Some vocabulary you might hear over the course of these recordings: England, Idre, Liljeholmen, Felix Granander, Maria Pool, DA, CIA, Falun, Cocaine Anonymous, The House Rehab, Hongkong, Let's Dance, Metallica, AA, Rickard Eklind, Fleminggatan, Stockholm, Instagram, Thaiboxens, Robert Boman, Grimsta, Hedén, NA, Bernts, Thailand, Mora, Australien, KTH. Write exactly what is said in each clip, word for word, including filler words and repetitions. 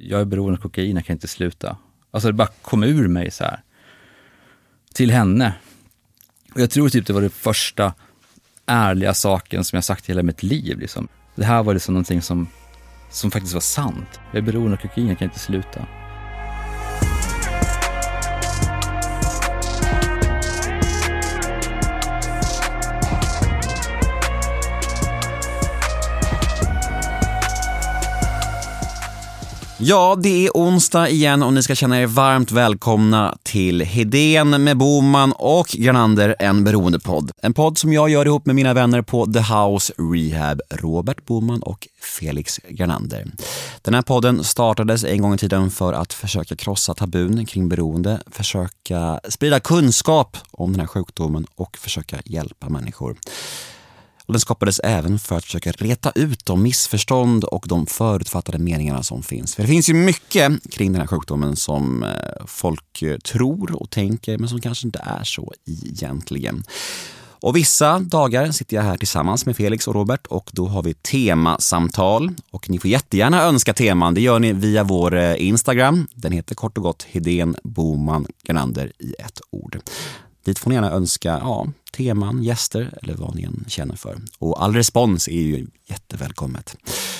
jag är beroende av kokain, jag kan inte sluta. Alltså det bara kom ur mig så här. Till henne. Och jag tror typ det var det första ärliga saken som jag sagt i hela mitt liv. Liksom. Det här var liksom någonting som, som faktiskt var sant. Jag är beroende av kokain, jag kan inte sluta. Ja, det är onsdag igen och ni ska känna er varmt välkomna till Hedén med Boman och Granander, en beroendepodd. En podd som jag gör ihop med mina vänner på The House Rehab, Robert Boman och Felix Granander. Den här podden startades en gång i tiden för att försöka krossa tabun kring beroende, försöka sprida kunskap om den här sjukdomen och försöka hjälpa människor. Och den skapades även för att försöka reta ut de missförstånd och de förutfattade meningarna som finns. För det finns ju mycket kring den här sjukdomen som folk tror och tänker, men som kanske inte är så egentligen. Och vissa dagar sitter jag här tillsammans med Felix och Robert och då har vi temasamtal. Och ni får jättegärna önska teman, det gör ni via vår Instagram. Den heter kort och gott Hedén Boman Granander i ett ord. Dit får ni gärna önska ja, teman, gäster eller vad ni än känner för. Och all respons är ju jättevälkommet.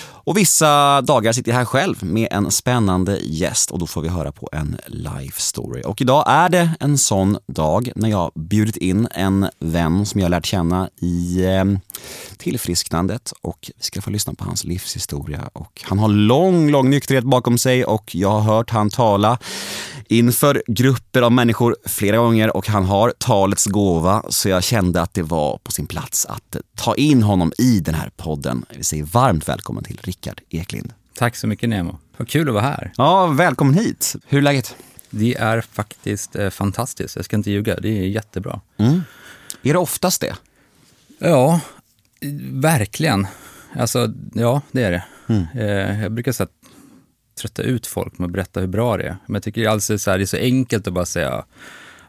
Och vissa dagar sitter jag här själv med en spännande gäst och då får vi höra på en life story. Och idag är det en sån dag när jag bjudit in en vän som jag lärt känna i eh, tillfrisknandet och vi ska få lyssna på hans livshistoria. Och han har lång, lång nykterhet bakom sig och jag har hört han tala inför grupper av människor flera gånger och han har talets gåva så jag kände att det var på sin plats att ta in honom i den här podden. Vi säger varmt välkommen till Rickard Eklind. Tack så mycket Nemo. Vad kul att vara här. Ja, välkommen hit. Hur är läget? Det är faktiskt eh, fantastiskt. Jag ska inte ljuga. Det är jättebra. Mm. Är det oftast det? Ja, verkligen. Alltså, ja, det är det. Mm. Eh, jag brukar så här, trötta ut folk med att berätta hur bra det är. Men jag tycker alltså, så här, det är så enkelt att bara säga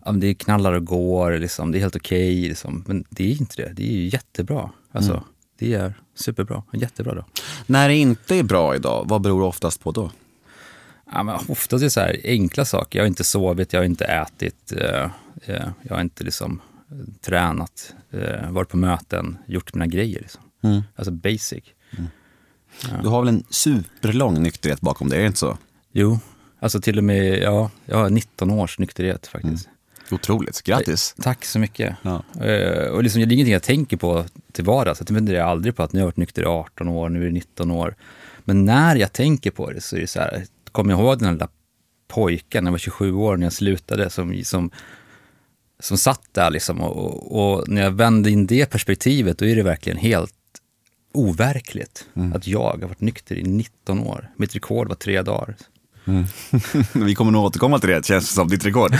om det är knallar och går, liksom, det är helt okej. Liksom. Men det är inte det. Det är ju jättebra. Alltså, mm. Det är superbra. Jättebra då. När det inte är bra idag, vad beror det oftast på då? Ja, men oftast är det så här enkla saker. Jag har inte sovit, jag har inte ätit, eh, jag har inte liksom tränat, eh, varit på möten, gjort mina grejer. Liksom. Mm. Alltså basic. Mm. Ja. Du har väl en superlång nykterhet bakom dig, är det inte så? Jo, alltså till och med, ja, jag har nitton års nykterhet faktiskt. Mm. Otroligt, grattis. Tack så mycket. Ja. Och liksom, det är ingenting jag tänker på till vardags. Jag tänker aldrig på att nu har jag varit nykter i arton år, nu är det nitton år. Men när jag tänker på det så är det så här, kommer jag ihåg den där pojken när jag var tjugosju år när jag slutade som, som, som satt där liksom, och, och när jag vände in det perspektivet då är det verkligen helt overkligt mm. att jag har varit nykter i nitton år. Mitt rekord var tre dagar. Mm. Vi kommer nog återkomma till det, känns det som ditt rekord.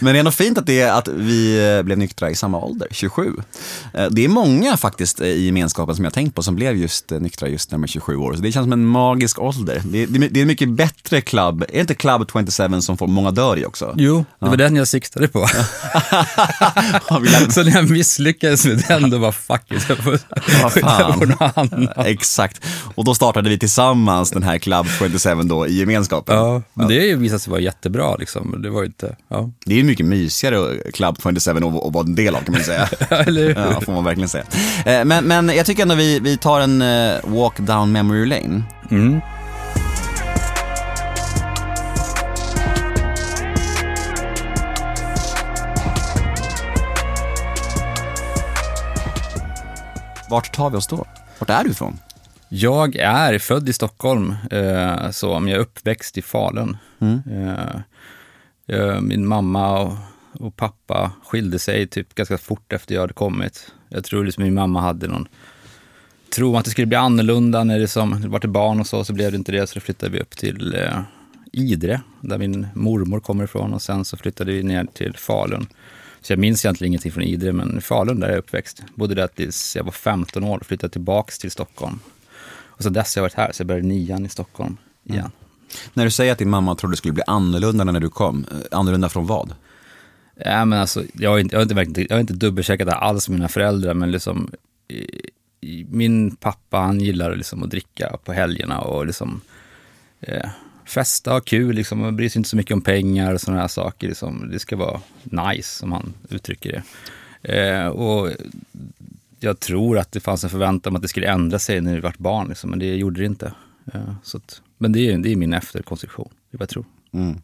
Men det är nog fint att det är att vi blev nyktra i samma ålder, tjugosju. Det är många faktiskt i gemenskapen som jag tänkt på som blev just nyktra just när man är tjugosju år. Så det känns som en magisk ålder. Det är, det är en mycket bättre klubb. Är inte Club tjugosju som får många dör i också? Jo, det var ja. Den jag siktade på. Så när jag misslyckades med den då var fuck it. Vad fan. Exakt. Och då startade vi tillsammans den här Club tjugosju då i gemenskapen. Ja. Ja, men det har ju visat sig vara jättebra liksom. Det var inte, ja. Det är ju mycket mysigare Club tjugosju och, och vara en del av kan man säga. Eller hur? Ja, får man verkligen säga. Men, men jag tycker ändå vi, vi tar en walk down memory lane. Mm. Vart tar vi oss då? Vart är du ifrån? Jag är född i Stockholm, eh, så men jag är uppväxt i Falun. Mm. Eh, min mamma och, och pappa skilde sig typ ganska fort efter jag hade kommit. Jag tror liksom min mamma hade någon tro att det skulle bli annorlunda när det, som, det var till barn och så, så blev det inte det. Så då flyttade vi upp till eh, Idre, där min mormor kommer ifrån. Och sen så flyttade vi ner till Falun. Så jag minns egentligen ingenting från Idre, men Falun där jag är uppväxt. Bodde där tills jag var femton år och flyttade tillbaka till Stockholm. Och så dess har jag varit här, så jag började nian i Stockholm igen. Mm. När du säger att din mamma trodde det skulle bli annorlunda när du kom, annorlunda från vad? Ja, men alltså, jag har inte, jag har inte, verkligen, jag har inte dubbelcheckat det alls med mina föräldrar, men liksom, i, i, min pappa han gillade liksom att dricka på helgerna och liksom, eh, festa, ha kul liksom. Man bryr sig inte så mycket om pengar och sådana här saker liksom. Det ska vara nice, som han uttrycker det. Eh, och jag tror att det fanns en förväntan om att det skulle ändra sig när vi var barn liksom, men det gjorde det inte. Eh, så att, men det är, det är min efterkonstruktion, det är vad jag tror. Mm.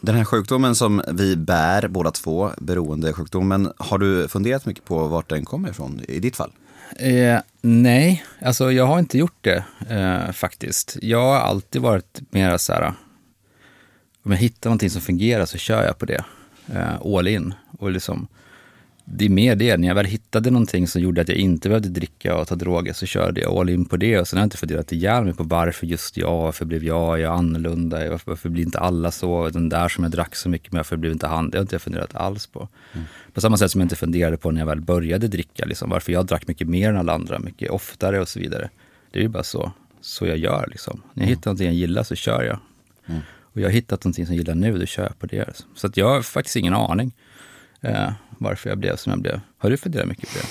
Den här sjukdomen som vi bär båda två, beroendesjukdomen, har du funderat mycket på vart den kommer ifrån i ditt fall? Eh, nej, alltså jag har inte gjort det eh, faktiskt. Jag har alltid varit mer så här, om jag hittar någonting som fungerar så kör jag på det eh, all in. Och liksom, det är mer det, när jag väl hittade någonting som gjorde att jag inte behövde dricka och ta droger så körde jag all in på det. Och sen har jag inte funderat ihjäl mig på varför just jag, varför blev jag, jag är annorlunda, varför, varför blir inte alla så, den där som jag drack så mycket men varför blev inte han, det har inte jag funderat alls på. Mm. På samma sätt som jag inte funderade på när jag väl började dricka, liksom, varför jag drack mycket mer än alla andra, mycket oftare och så vidare. Det är ju bara så, så jag gör liksom. När jag hittar mm. någonting jag gillar så kör jag. Mm. Och jag har hittat någonting som jag gillar nu, då kör jag på det. Liksom. Så att jag har faktiskt ingen aning. Eh, varför jag blev som jag blev. Har du funderat mycket på det?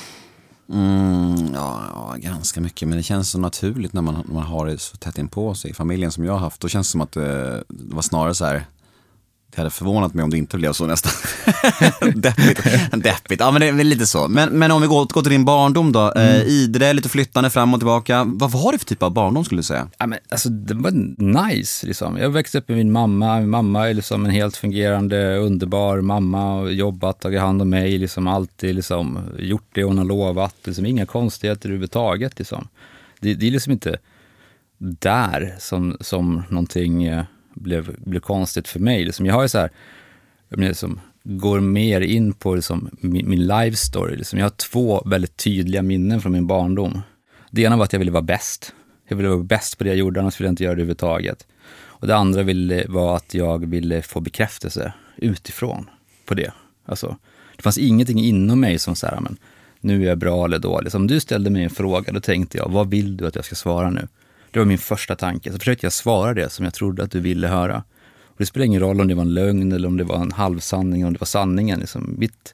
Mm, ja, ja, ganska mycket. Men det känns så naturligt när man, man har det så tätt in på sig. Familjen som jag har haft, då känns det som att eh, det var snarare så här. Det hade förvånat mig om det inte blev så nästan. Deppigt. Deppigt. Ja, men det är lite så. Men, men om vi går, går till din barndom då. Mm. Eh, Idre, lite flyttande fram och tillbaka. Vad var det för typ av barndom skulle du säga? Ja, men, alltså, det var nice liksom. Jag växte upp med min mamma. Min mamma är liksom en helt fungerande, underbar mamma. Och jobbat, tagit hand om mig. Liksom, alltid liksom, gjort det hon har lovat. Liksom, inga konstigheter överhuvudtaget. Liksom. Det, det är liksom inte där som, som någonting... Eh, Blev, blev konstigt för mig. Liksom, jag har ju så här, jag menar, liksom, går mer in på liksom, min, min life story. Liksom. Jag har två väldigt tydliga minnen från min barndom. Det ena var att jag ville vara bäst. Jag ville vara bäst på det jag gjorde, annars ville jag inte göra det överhuvudtaget. Och det andra ville, var att jag ville få bekräftelse utifrån på det. Alltså, det fanns ingenting inom mig som så här, men nu är jag bra eller dålig. Liksom, om du ställde mig en fråga, då tänkte jag, vad vill du att jag ska svara nu? Det var min första tanke. Så försökte jag svara det som jag trodde att du ville höra. Och det spelar ingen roll om det var en lögn eller om det var en halvsanning, om det var sanningen. Liksom, mitt,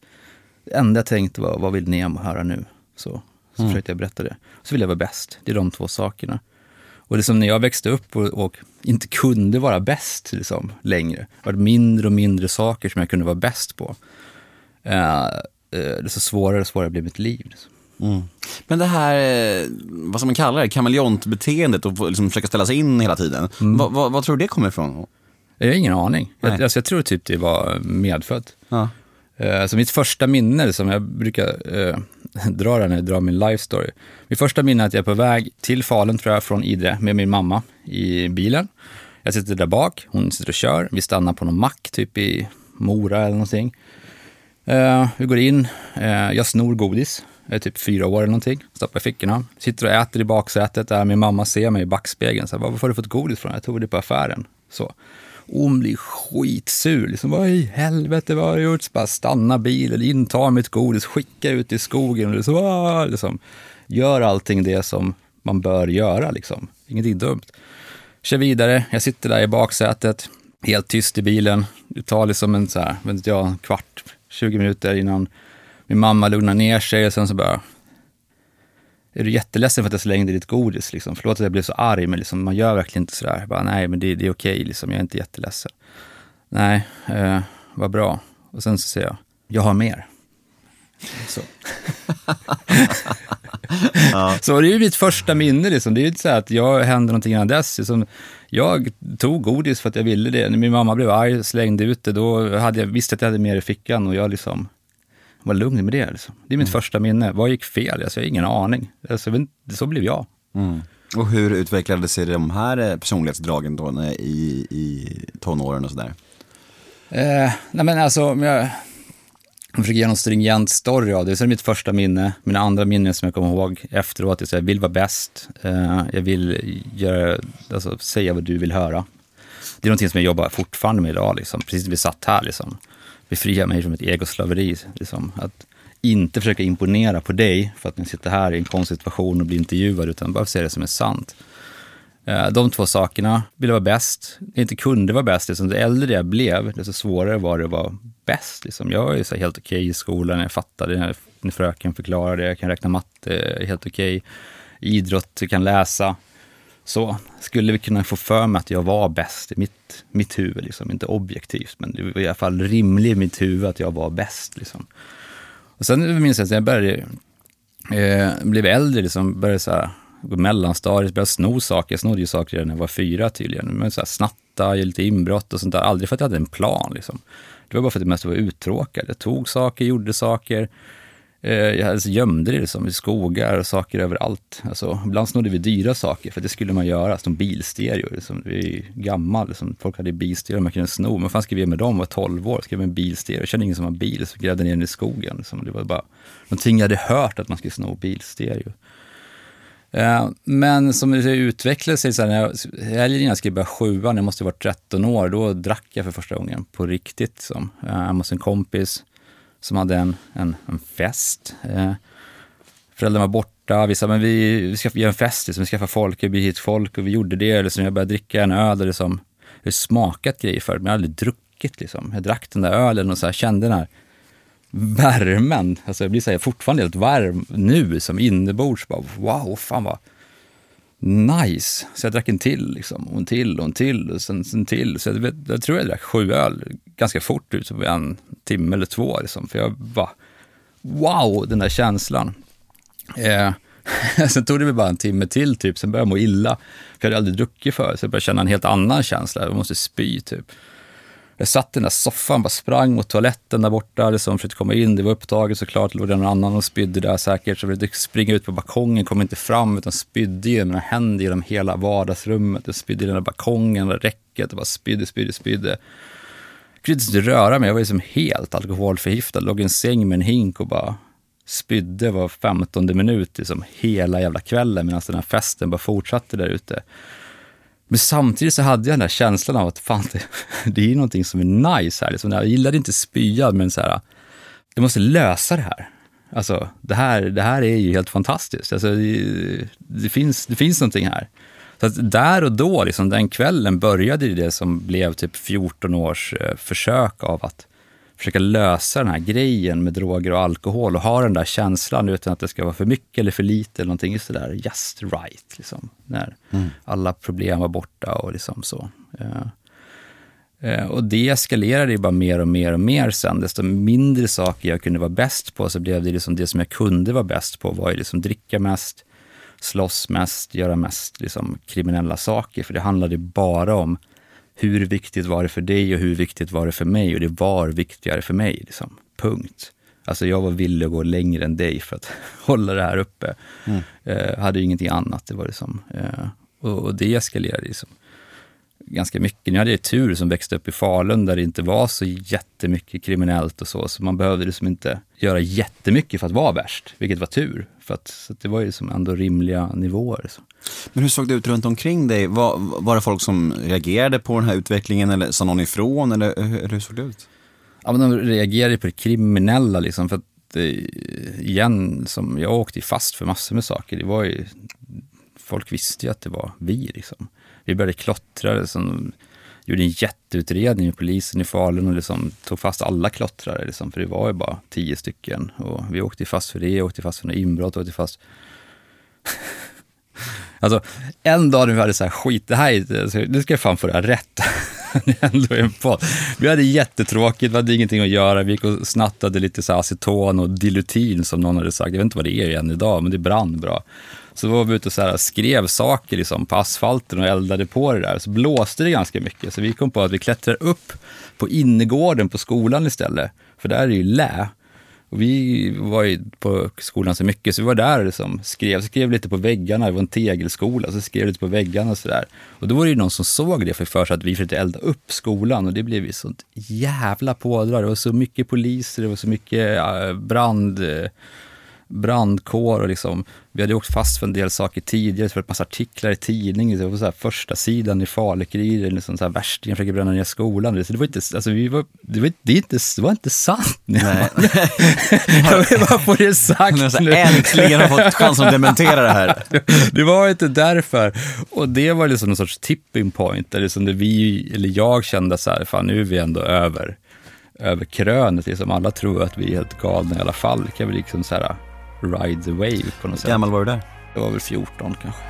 det enda jag tänkte var, vad vill Nemo höra nu? Så, så mm. försökte jag berätta det. Så ville jag vara bäst. Det är de två sakerna. Och liksom, när jag växte upp och, och inte kunde vara bäst liksom, längre. Det var mindre och mindre saker som jag kunde vara bäst på. Eh, eh, så svårare och svårare blev mitt liv liksom. Mm. Men det här, vad som man kallar det, kameleontbeteendet och liksom försöka ställa sig in hela tiden. Mm. Va, va, vad tror du det kommer ifrån? Jag har ingen aning. Jag, alltså, jag tror typ det var medfött. Ja. Eh, så mitt första minne, som jag brukar eh, dra när jag drar min life story. Mitt första minne är att jag är på väg till Falun, tror jag, från Idre med min mamma i bilen. Jag sitter där bak, hon sitter och kör. Vi stannar på någon mack typ i Mora eller någonting. Eh, vi går in, eh, jag snor godis. Jag är typ fyra år eller någonting. Stoppar i fickorna. Sitter och äter i baksätet. Där min mamma ser mig i backspegeln. Så här, varför har du fått godis från? Jag tog det på affären. Så. Och hon blir skitsur. Liksom, vad i helvete, vad har jag gjort? Så bara stanna bilen, inta mitt godis, skicka ut i skogen. Och så, liksom, gör allting det som man bör göra. Liksom. Ingenting dumt. Kör vidare. Jag sitter där i baksätet. Helt tyst i bilen. Det tar liksom en så här, vet inte jag, en kvart, tjugo minuter innan... Min mamma lugnar ner sig och sen så bara, är du jätteledsen för att jag slängde ditt godis? Liksom? Förlåt att jag blev så arg, men liksom, man gör verkligen inte sådär. Jag bara, nej, men det, det är okej, liksom. Jag är inte jätteledsen. Nej, eh, vad bra. Och sen så säger jag, jag har mer. Så. Så det är ju mitt första minne liksom. Det är ju inte så att jag hände någonting innan dess liksom. Jag tog godis för att jag ville det. När min mamma blev arg, slängde ut det. Då hade jag visst att jag hade mer i fickan. Och jag liksom var lugn med det. Liksom. Det är mitt mm. första minne. Vad gick fel? Alltså, jag har ingen aning. Alltså, så blev jag. Mm. Och hur utvecklade sig de här personlighetsdragen då i, i tonåren och sådär? Eh, nej men alltså, jag, jag försöker göra någon stringent story av det. Så är det mitt första minne. Mina andra minnen som jag kommer ihåg efteråt är att jag vill vara bäst. Eh, jag vill göra, alltså, säga vad du vill höra. Det är någonting som jag jobbar fortfarande med idag. Liksom. Precis när vi satt här liksom. Befria mig från mitt egoslaveri. Liksom. Att inte försöka imponera på dig för att ni sitter här i en konstsituation och blir intervjuad, utan bara se det som är sant. De två sakerna, ville vara bäst. Jag inte kunde vara bäst. Liksom. Det äldre jag blev, desto svårare var det att vara bäst. Liksom. Jag är ju så här helt okej i skolan, jag fattade, när fröken förklarade, jag kan räkna matte, helt okej. Idrott, jag kan läsa. så skulle vi kunna få för mig att jag var bäst i mitt, mitt huvud, liksom. Inte objektivt, men det var i alla fall rimligt i mitt huvud att jag var bäst, liksom. Och sen minns jag att jag började, eh, blev äldre, liksom, började så här, gå mellanstadiet, började sno saker. Jag snodde ju saker redan när jag var fyra tydligen, men så här, snatta, lite inbrott och sånt där. Aldrig för att jag hade en plan, liksom. Det var bara för att jag mest var uttråkad. Jag tog saker, gjorde saker. Jag alltså gömde det liksom i skogar och saker överallt. Alltså, ibland snodde vi dyra saker för det skulle man göra. Som bilstereo. Liksom. Vi är ju gammal. Liksom. Folk hade bilstereo man kunde sno. Men fan ska vi med dem? Jag var tolv år. Skrev en bilstereo. Jag kände ingen som var bil. Så grävde ner den i skogen. Liksom. Det var bara någonting jag hade hört att man skulle sno bilstereo. Men som det utvecklade sig, så när jag, helgen innan jag skulle börja sjuan, jag måste ha varit tretton år, då drack jag för första gången på riktigt. Som. Jag måste en kompis som hade en, en, en fest. Föräldrarna var borta, vi sa, men vi, vi ska göra en fest, liksom. Vi ska få folk, vi hit folk, och vi gjorde det. Liksom. Jag började dricka en öl, och liksom, jag har smakat grejer förut, men jag har aldrig druckit. Liksom. Jag drack den där ölen och så här, kände den här värmen, alltså jag blir så här, fortfarande helt varm nu som inombords, bara wow, fan vad nice, så jag drack en till liksom, och en till och en till och sen, sen till, så jag, jag tror jag drack sju öl ganska fort, ut på en timme eller två liksom, för jag bara wow, den där känslan. eh, Sen tog det bara en timme till typ, sen började jag må illa, för jag hade aldrig druckit för, så jag började känna en helt annan känsla, jag måste spy typ. Jag satt i den där soffan, bara sprang mot toaletten där borta, liksom, försökte komma in, det var upptaget såklart, låg det någon annan och spydde där säkert, så jag försökte springa ut på balkongen, kom inte fram utan spydde i mina händer genom hela vardagsrummet, jag spydde i den där balkongen, där räcket, och bara spydde, spydde, spydde. Jag kunde inte röra mig, jag var liksom helt alkoholförgiftad, låg i en säng med en hink och bara spydde var femtonde minut liksom, hela jävla kvällen, medan den här festen bara fortsatte där ute. Men samtidigt så hade jag den där känslan av att fan, det, det är ju någonting som är nice här. Liksom. Jag gillade inte spya, men så här, jag måste lösa det här. Alltså, det här, det här är ju helt fantastiskt. Alltså, det, det, finns, det finns någonting här. Så att där och då, liksom, den kvällen började det som blev typ fjorton års försök av att försöka lösa den här grejen med droger och alkohol och ha den där känslan utan att det ska vara för mycket eller för lite eller någonting, just det där just right liksom, när mm. alla problem var borta och liksom så. Eh, eh, och det eskalerade ju bara mer och mer och mer sen, desto mindre saker jag kunde vara bäst på, så blev det liksom det som jag kunde vara bäst på var ju liksom dricka mest, slåss mest, göra mest liksom kriminella saker, för det handlade bara om hur viktigt var det för dig och hur viktigt var det för mig, och det var viktigare för mig liksom. Punkt. Alltså jag var villig att gå längre än dig för att hålla det här uppe. Mm. Eh, hade ju ingenting annat, det var liksom. Eh, och, och det eskalerade liksom ganska mycket. Nu hade jag tur som växte upp i Falun där det inte var så jättemycket kriminellt och så, så man behövde liksom inte göra jättemycket för att vara värst, vilket var tur, för att, så att det var ju som liksom ändå rimliga nivåer. Så. Men hur såg det ut runt omkring dig? Var, var det folk som reagerade på den här utvecklingen eller sa någon ifrån, eller hur, hur såg det ut? Ja, men de reagerade på det kriminella liksom, för att igen, som jag åkte fast för massor med saker, det var ju, folk visste ju att det var vi liksom. Vi började klottrare, liksom, gjorde en jätteutredning med polisen i Falun och liksom tog fast alla klottrare, liksom, för det var ju bara tio stycken. Och vi åkte fast för det, åkte fast för några inbrott, åkte fast... Alltså, en dag när vi hade så här skit, det här är, nu ska jag fan få det här rätt. Det är ändå en podd. Vi hade jättetråkigt, vi hade ingenting att göra. Vi gick och snattade lite så här aceton och dilutin som någon hade sagt. Jag vet inte vad det är igen idag, men det brann bra. Så var vi ute och så här skrev saker liksom på asfalten och eldade på det där. Så blåste det ganska mycket. Så vi kom på att vi klättrar upp på innergården på skolan istället. För där är ju lä. Och vi var ju på skolan så mycket, så vi var där och liksom skrev, skrev lite på väggarna. Det var en tegelskola, så skrev lite på väggarna och sådär. Och då var det ju någon som såg det för för sig att vi försökte elda upp skolan. Och det blev ju sånt jävla pådrag. Det var så mycket poliser, det var så mycket brand... brandkår och liksom, vi hade åkt fast för en del saker tidigare, för ett massa artiklar i tidningen, så på så här första sidan i Falekrigen liksom, så här värstingen försöker bränna ner skolan, så det var inte, alltså vi var, det var, det inte, det var inte sant. Nej. Jag vet inte varför det är sagt nu. Äntligen har fått chans att dementera det här. Det var inte därför, och det var liksom någon sorts tipping point där liksom, det vi, eller jag kände så här, fan nu är vi ändå över över krönet, liksom alla tror att vi är helt galna i alla fall, kan vi liksom så här ride the wave på något sätt. Gammal var du där? Jag var väl fjorton kanske.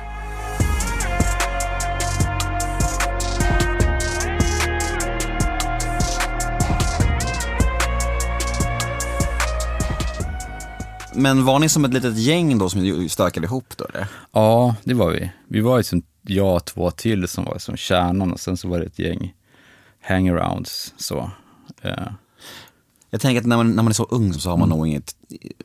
Men var ni som ett litet gäng då som stökade ihop då? Eller? Ja, det var vi. Vi var ju som jag två till som var som kärnan och sen så var det ett gäng hangarounds. Så, eh. Jag tänker att när man, när man är så ung så har man mm. nog inget,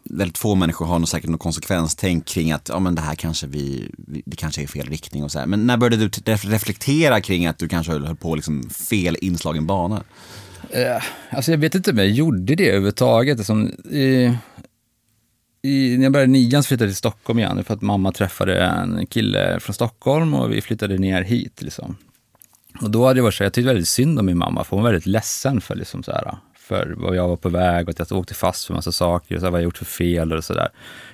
väldigt få människor har nog säkert någon konsekvenstänk kring att ja, men det här kanske vi, det kanske är fel riktning och så här. Men när började du reflektera kring att du kanske höll på liksom fel inslagen bana? Eh, alltså jag vet inte om jag gjorde det överhuvudtaget. Alltså, i, i, när jag började nian så flyttade jag till Stockholm igen för att mamma träffade en kille från Stockholm och vi flyttade ner hit liksom. Och då hade det varit så här, jag tyckte väldigt synd om min mamma för hon var väldigt ledsen för liksom så här, för vad jag var på väg och att jag åkte fast för massa saker och så här, vad jag gjort för fel och sådär.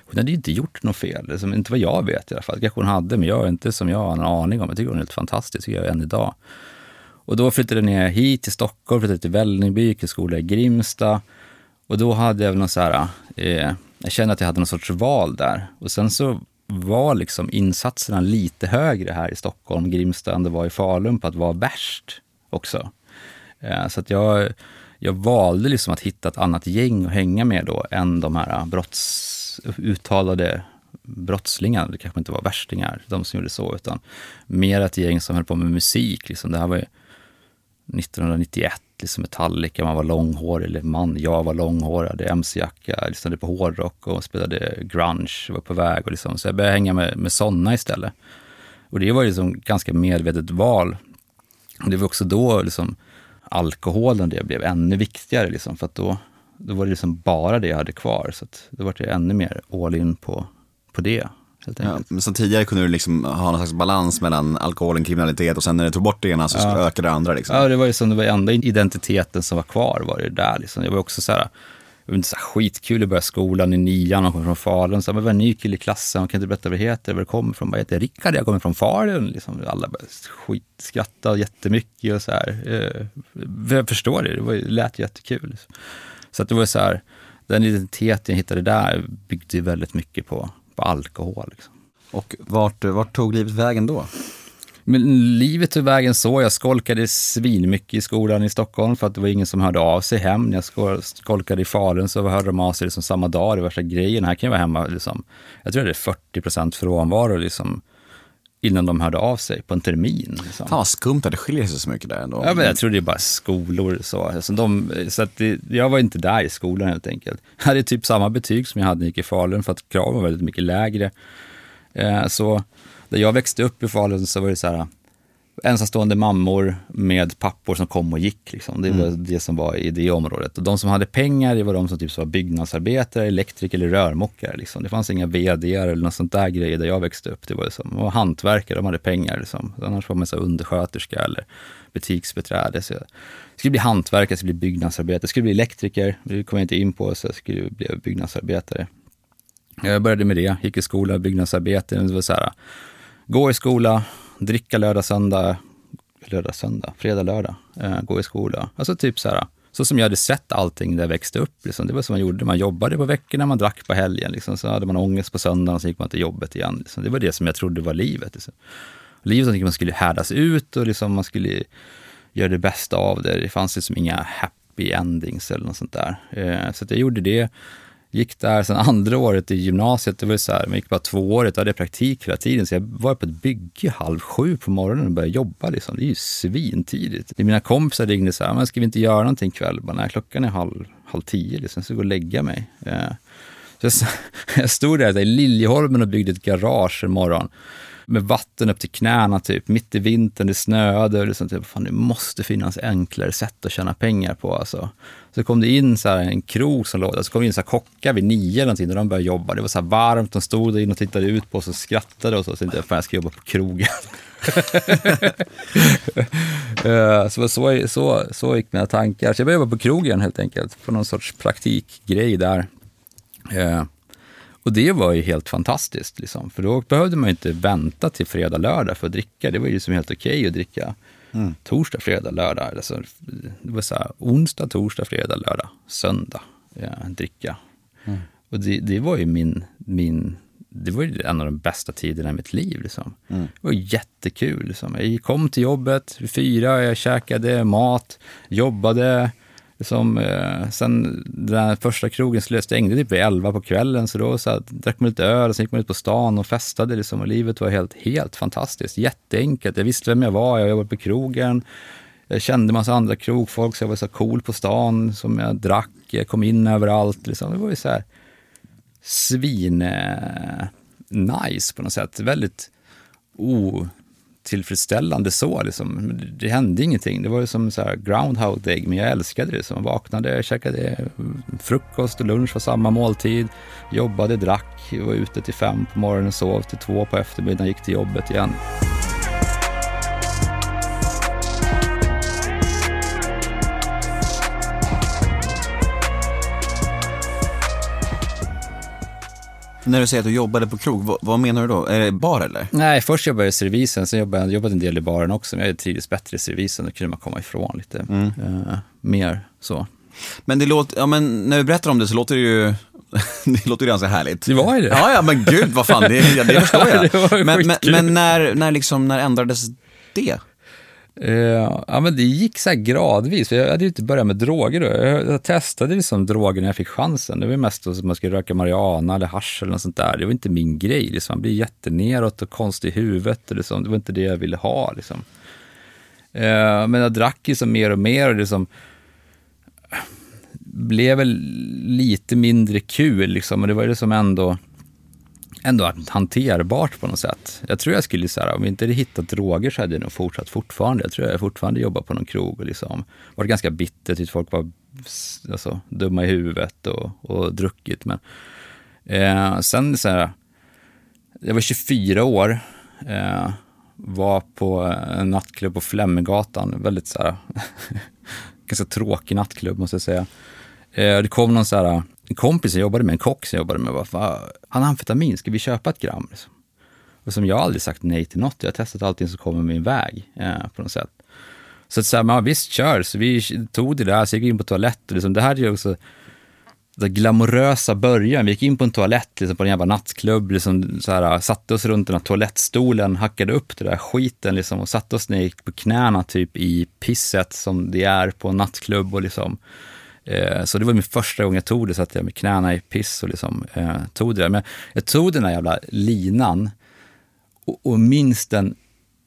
Hon hade ju inte gjort något fel, liksom, inte vad jag vet i alla fall. Kanske hon hade, men jag är inte som jag har en aning om. Jag tycker hon är helt fantastisk, tycker jag än idag. Och då flyttade jag ner hit till Stockholm, flyttade till Vällingby, gick till skola i Grimsta. Och då hade jag väl någon så här, eh, jag kände att jag hade någon sorts val där. Och sen så var liksom insatserna lite högre här i Stockholm, Grimsta, än det var i Falun på att vara värst också. Eh, så att jag... Jag valde liksom att hitta ett annat gäng att hänga med då än de här brotts, uttalade brottslingarna. Det kanske inte var värstingar, de som gjorde så, utan mer ett gäng som höll på med musik. Liksom. Det här var ju nittonhundranittioett, liksom Metallica, man var långhårig, eller man, jag var långhårig, hade M C-jacka, lyssnade på hårdrock och spelade grunge, var på väg. Och liksom. Så jag började hänga med, med sådana istället. Och det var ju liksom ganska medvetet val. Och det var också då liksom... alkoholen det blev ännu viktigare liksom, för att då, då var det liksom bara det jag hade kvar, så att då var det ännu mer all in på, på det helt enkelt. Ja, men så tidigare kunde du liksom ha någon slags balans mellan alkoholen, kriminalitet och sen när du tog bort det ena så, ja. Så ökade det andra liksom. Ja, det var ju som det var enda identiteten som var kvar var det där liksom. Jag var också så här, jag var inte så här skitkul att börja skolan i nian och kom från Falun så här, men var en ny kille i klassen och kan inte berätta vad det heter, var det kommer från, bara heter Rickard, jag kommer från Falun liksom, alla bara skitskrattade jättemycket och så här, jag förstår det, det var ju, lät jättekul liksom. Så att det var så här, den identiteten jag hittade där byggde väldigt mycket på, på alkohol liksom. Och vart, vart tog livet vägen då? Men livet och vägen så, jag skolkade svinmycket i skolan i Stockholm för att det var ingen som hörde av sig hem. När jag skol- skolkade i Falun så hörde de av sig liksom samma dag, det värsta grejen. Här kan jag vara hemma liksom, jag tror det är fyrtio procent frånvaro liksom, innan de hörde av sig på en termin. Liksom. Ja, skumt att det skiljer sig så mycket där ändå. Ja, men jag tror det är bara skolor så. Alltså, de, så att det, jag var inte där i skolan helt enkelt. Jag hade typ samma betyg som jag hade när jag gick i Falun för att kraven var väldigt mycket lägre. Eh, så... Där jag växte upp i Falun så var det så här ensamstående mammor med pappor som kom och gick liksom. Det var mm. det som var i det området. Och de som hade pengar, det var de som typ var byggnadsarbetare, elektriker eller rörmockare liksom. Det fanns inga vd:ar eller något sånt där grejer där jag växte upp. Det var liksom, och hantverkare, de hade pengar liksom. Annars var man så här undersköterska eller butiksbiträde. Så jag skulle bli hantverkare, skulle bli byggnadsarbetare, jag skulle bli elektriker. Det kom jag inte in på, så jag skulle bli byggnadsarbetare. Jag började med det, gick i skola, byggnadsarbetare, det var så här... Gå i skola, dricka lördag, söndag, lördag, söndag, fredag, lördag, eh, gå i skola. Alltså typ så här, så som jag hade sett allting där jag växte upp. Liksom. Det var som man gjorde, man jobbade på veckorna, man drack på helgen. Liksom. Så hade man ångest på söndagen och så gick man till jobbet igen. Liksom. Det var det som jag trodde var livet. Liksom. Livet som man skulle härdas ut och liksom man skulle göra det bästa av det. Det fanns liksom inga happy endings eller något sånt där. Eh, så att jag gjorde det. Gick där sen andra året i gymnasiet, det var så här, man gick bara två året, jag hade praktik hela tiden, så jag var på ett bygge halv sju på morgonen och började jobba liksom. Det är ju svintidigt. Mina kompisar ringde så här, men ska vi inte göra någonting kväll? Bara, nej, klockan är halv, halv tio liksom, så gå och lägga mig. Eh. Så jag, jag stod där i Liljeholmen och byggde ett garage en morgon med vatten upp till knäna typ, mitt i vintern, det snöade och liksom, typ, fan, det måste finnas enklare sätt att tjäna pengar på alltså. Så kom det in så här en krog som låg där, så kom det in så här kockar vid nio eller någonting när de började jobba, det var så här varmt, de stod där in och tittade ut på oss och skrattade och så, så inte, fan, jag ska jobba på krogen. så, så, så, så gick mina tankar, så jag började jobba på krogen helt enkelt, på någon sorts praktikgrej där. Uh, och det var ju helt fantastiskt liksom. För då behövde man ju inte vänta till fredag, lördag för att dricka. Det var ju som helt okej att dricka mm. torsdag, fredag, lördag alltså, det var så här, onsdag, torsdag, fredag, lördag, söndag ja, dricka mm. Och det, det var ju min, min det var ju en av de bästa tiderna i mitt liv liksom. Mm. Det var jättekul liksom. Jag kom till jobbet fyra, jag käkade mat, jobbade, som, eh, sen den första krogen slöste jag ängde typ vid elva på kvällen, så då så här, drack man lite öl och sen gick man ut på stan och festade liksom, och livet var helt, helt fantastiskt, jätteenkelt. Jag visste vem jag var, jag jobbade på krogen, jag kände massa andra krogfolk, så jag var så cool på stan som jag drack, jag kom in överallt liksom. Det var ju så här svin eh, nice på något sätt, väldigt otillfredsställande så liksom. Det hände ingenting, det var ju som så här Groundhog Day, men jag älskade det. Så jag vaknade, jag käkade frukost och lunch var samma måltid, jobbade, drack, var ute till fem på morgonen, sov till två på eftermiddagen, gick till jobbet igen. När du säger att du jobbade på krog, vad, vad menar du då? Är det bar eller? Nej, först jobbade jag i servisen, sen jobbade jag jobbade en del i baren också. Men jag är tidigt bättre i servisen, då kunde man komma ifrån lite mm. uh, mer så. Men det låter, ja men när vi berättar om det så låter det ju det låter ju ganska härligt. Det var ju det. Ja, ja men gud vad fan, det, det, det förstår jag. det men men, men när, när, liksom, när ändrades det? Uh, ja men det gick så här gradvis. Jag hade ju inte börjat med droger då. Jag, jag testade liksom droger när jag fick chansen. Det var ju mest att man skulle röka marijuana eller hasch eller något sånt där. Det var inte min grej liksom. Man blir jätteneråt och konstig i huvudet liksom. Det var inte det jag ville ha liksom. uh, Men jag drack liksom mer och mer. Och liksom blev väl lite mindre kul liksom. Men det var ju liksom ändå ändå hanterbart på något sätt. Jag tror jag skulle säga, om vi inte hade hittat droger så hade jag nog fortsatt fortfarande. Jag tror jag fortfarande jobbar på någon krog och liksom var ganska bitter till folk var alltså, dumma i huvudet och, och druckit. Men eh, sen så här, jag var tjugofyra år, eh, var på en nattklubb på Fleminggatan, väldigt så här ganska tråkig nattklubb måste jag säga. Eh, det kom någon så här en kompis jag jobbade med, en kock som jag jobbade med, var fan, han har amfetamin, ska vi köpa ett gram? Liksom. Och som jag aldrig sagt nej till något, jag har testat allting som kommer min väg eh, på något sätt. Så att säga, man visst kör, så vi tog det där, så gick vi in på toalett och liksom, det här är ju också den glamorösa början. Vi gick in på en toalett liksom, på en jävla nattklubb, liksom, så här, satte oss runt den här toalettstolen, hackade upp det där skiten liksom, och satte oss ner på knäna typ i pisset som det är på en nattklubb och liksom. Så det var min första gång jag tog det, så att jag med knäna i piss och liksom, eh, tog det där. Men jag tog den här jävla linan och, och minns den,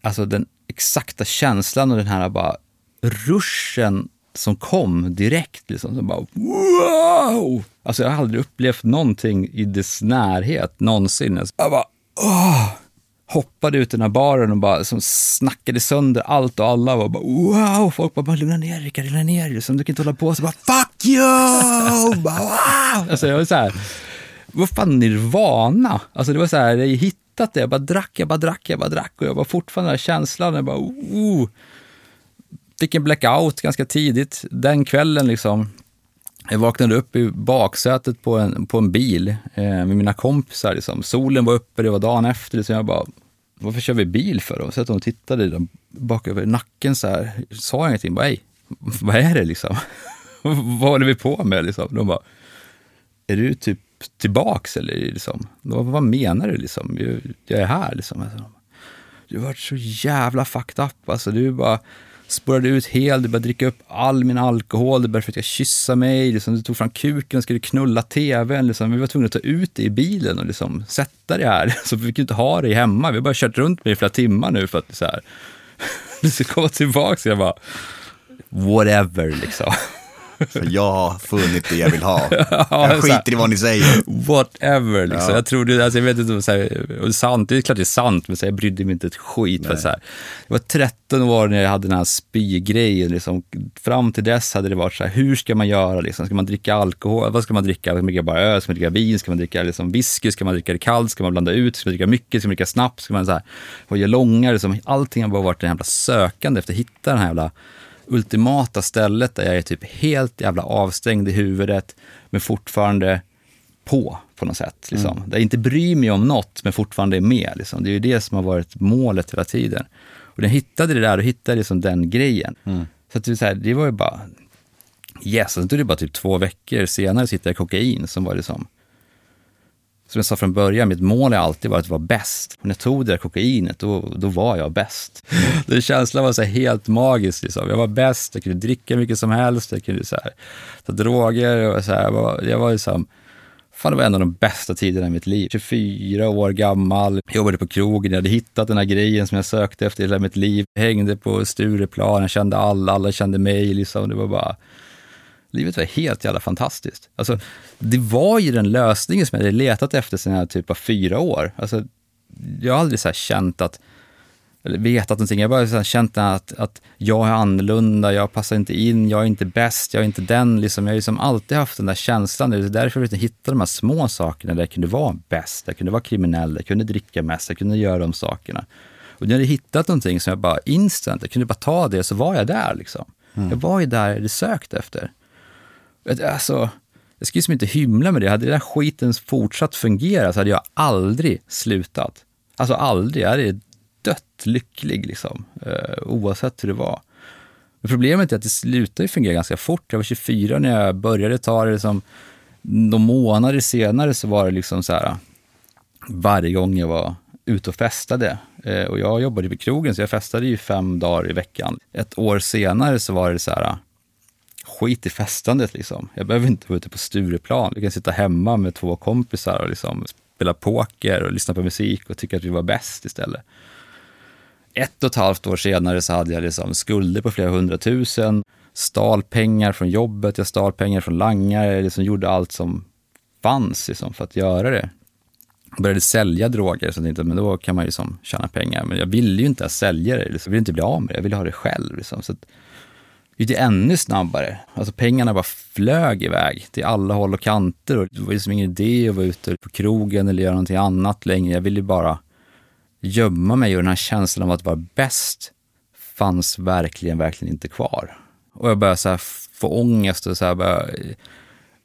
alltså den exakta känslan och den här bara ruschen som kom direkt liksom, så bara wow! Alltså jag har aldrig upplevt någonting i dess närhet någonsin. Jag bara åh! Hoppade ut i den här baren och bara som snackade sönder allt och alla och bara wow, folk bara, bara lugna ner Rickard, lugna ner liksom, du kan inte hålla på, så bara fuck you bara, wow! Alltså jag var så här, vad fan nirvana, alltså det var så här, jag hittat det, jag bara drack, jag bara drack jag bara drack och jag var fortfarande den här känslan, jag bara oh, fick en blackout ganska tidigt den kvällen liksom. Jag vaknade upp i baksätet på en, på en bil eh, med mina kompisar. Liksom. Solen var uppe, det var dagen efter. Så jag bara, varför kör vi bil för då? Så att de tittade de bak över nacken så här. Sa jag ingenting, bara, vad är det liksom? Vad håller vi på med liksom? De bara, är du typ tillbaks eller liksom? De, vad menar du liksom? Jag är här liksom. Du har varit så jävla fucked up. Alltså du bara... spårade ut helt, du började dricka upp all min alkohol, du började försöka kyssa mig, liksom, du tog fram kuken och skulle knulla tvn, liksom. Vi var tvungna att ta ut det i bilen och liksom, sätta det här, så vi kunde inte ha det hemma, vi har bara kört runt med i flera timmar nu för att så här, du ska komma tillbaka, så jag bara whatever liksom. Så jag har funnit det jag vill ha. Jag skiter i vad ni säger. Whatever liksom. Ja. Jag tror det, alltså jag vet inte om så här, och det är sant, det är klart det är sant, men så här, jag brydde mig inte ett skit för så här. Jag var tretton år när jag hade den här spygrejen liksom. Fram till dess hade det varit så här, hur ska man göra liksom? Ska man dricka alkohol? Vad ska man dricka? Ska man dricka bara öl? Ska man dricka vin? Ska man dricka liksom whisky? Ska man dricka det kallt? Ska man blanda ut? Ska man dricka mycket? Ska man dricka snabbt? Ska man så här och göra långa liksom. Allting har bara varit en jävla sökande efter att hitta den här jävla ultimata stället där jag är typ helt jävla avstängd i huvudet men fortfarande på på något sätt liksom. Mm. Där jag inte bryr mig om något men fortfarande är med liksom. Det är ju det som har varit målet hela tiden. Och när jag hittade det där och hittade liksom den grejen. Mm. Så att det, så här, det var ju bara yes, och sen tog det bara typ två veckor senare så hittade jag kokain som var liksom som jag sa från början, mitt mål har alltid varit att vara bäst. När jag tog det där kokainet, då, då var jag bäst. Den känslan var så här helt magisk. Liksom. Jag var bäst, jag kunde dricka mycket som helst, jag kunde så här, ta droger. Och så här. Jag var, jag var liksom, fan, det var en av de bästa tiderna i mitt liv. tjugofyra år gammal, jag jobbade på krogen, jag hade hittat den här grejen som jag sökte efter hela mitt liv. Jag hängde på Stureplan, jag kände alla, alla kände mig. Liksom. Det var bara... Livet var helt jävla fantastiskt. Alltså, det var ju den lösningen som jag hade letat efter sen här typ av fyra år. Alltså, jag har aldrig så här känt att, eller vetat någonting. Jag har bara så här känt att, att jag är annorlunda, jag passar inte in, jag är inte bäst, jag är inte den. Liksom. Jag har liksom alltid haft den där känslan. Det är därför jag hittade de här små sakerna där jag kunde vara bäst, jag kunde vara kriminell, jag kunde dricka mest, jag kunde göra de sakerna. Och när jag hade hittat någonting som jag bara instant, jag kunde bara ta det och så var jag där. Liksom. Mm. Jag var ju där jag sökte efter. Alltså, jag skulle som inte hymla med det. Hade den där skiten fortsatt fungera så hade jag aldrig slutat. Alltså aldrig. Jag hade dött lycklig liksom. Eh, oavsett hur det var. Men problemet är att det slutade fungera ganska fort. Jag var tjugofyra när jag började ta det. Liksom, de månader senare så var det liksom så här. Varje gång jag var ute och festade. Eh, och jag jobbade på krogen så jag festade ju fem dagar i veckan. Ett år senare så var det så här. Skit i festandet liksom. Jag behöver inte vara ute på Stureplan. Jag kan sitta hemma med två kompisar och liksom spela poker och lyssna på musik och tycka att vi var bäst istället. Ett och ett halvt år senare så hade jag liksom skulder på flera hundratusen, stal pengar från jobbet, jag stal pengar från langare, jag liksom gjorde allt som fanns liksom, för att göra det. Jag började sälja droger, så tänkte, men då kan man ju liksom tjäna pengar. Men jag ville ju inte sälja det, liksom. Jag ville inte bli av med det, jag ville ha det själv liksom. Så att det är ännu snabbare. Alltså pengarna bara flög iväg till alla håll och kanter. Och det var ju som ingen idé att vara ute på krogen eller göra någonting annat längre. Jag ville bara gömma mig och den här känslan av att vara bäst fanns verkligen, verkligen inte kvar. Och jag började så här få ångest och så här bara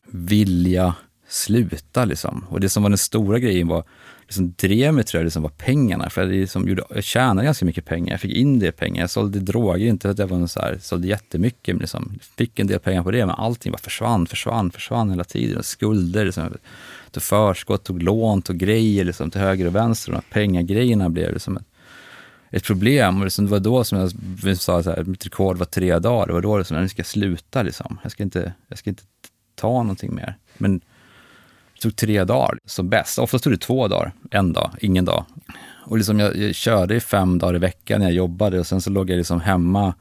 vilja sluta liksom. Och det som var den stora grejen var det som drev mig, tror jag, det som var pengarna. För jag, liksom gjorde, jag tjänade ganska mycket pengar. Jag fick in det pengar. Jag sålde droger, inte att jag var så här, sålde jättemycket. Men liksom, fick en del pengar på det, men allting bara försvann, försvann, försvann hela tiden. Skulder, liksom, tog förskott, tog lån, tog grejer liksom, till höger och vänster. Och pengagrejerna blev liksom ett, ett problem. Och liksom, det var då som jag sa att mitt rekord var tre dagar. Det var då liksom, nu ska jag sluta. Liksom. Jag, ska inte, jag ska inte ta någonting mer. Men det tog tre dagar som bäst. Oftast tog det två dagar. En dag, ingen dag. Och liksom jag, jag körde i fem dagar i veckan när jag jobbade. Och sen så låg jag liksom hemma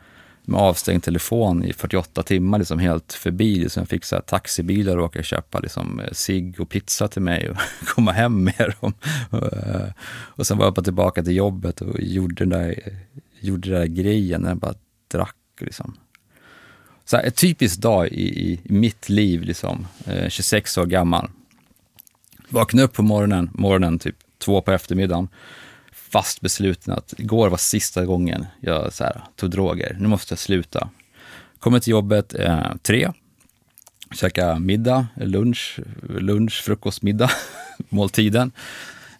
med avstängd telefon i fyrtioåtta timmar. Liksom helt förbi. Liksom jag fick så här taxibilar och åka och köpa liksom cigg och pizza till mig. Och komma hem med dem. Och sen var jag bara tillbaka till jobbet. Och gjorde den där, gjorde den där grejen. När jag bara drack liksom. Så här, ett typiskt dag i, i, i mitt liv. Liksom. tjugosex år gammal. Vakna upp på morgonen, morgonen typ två på eftermiddagen, fast besluten att igår var sista gången jag så här, tog droger. Nu måste jag sluta. Kommer till jobbet eh, tre, käka middag, lunch, lunch, frukost, middag, måltiden.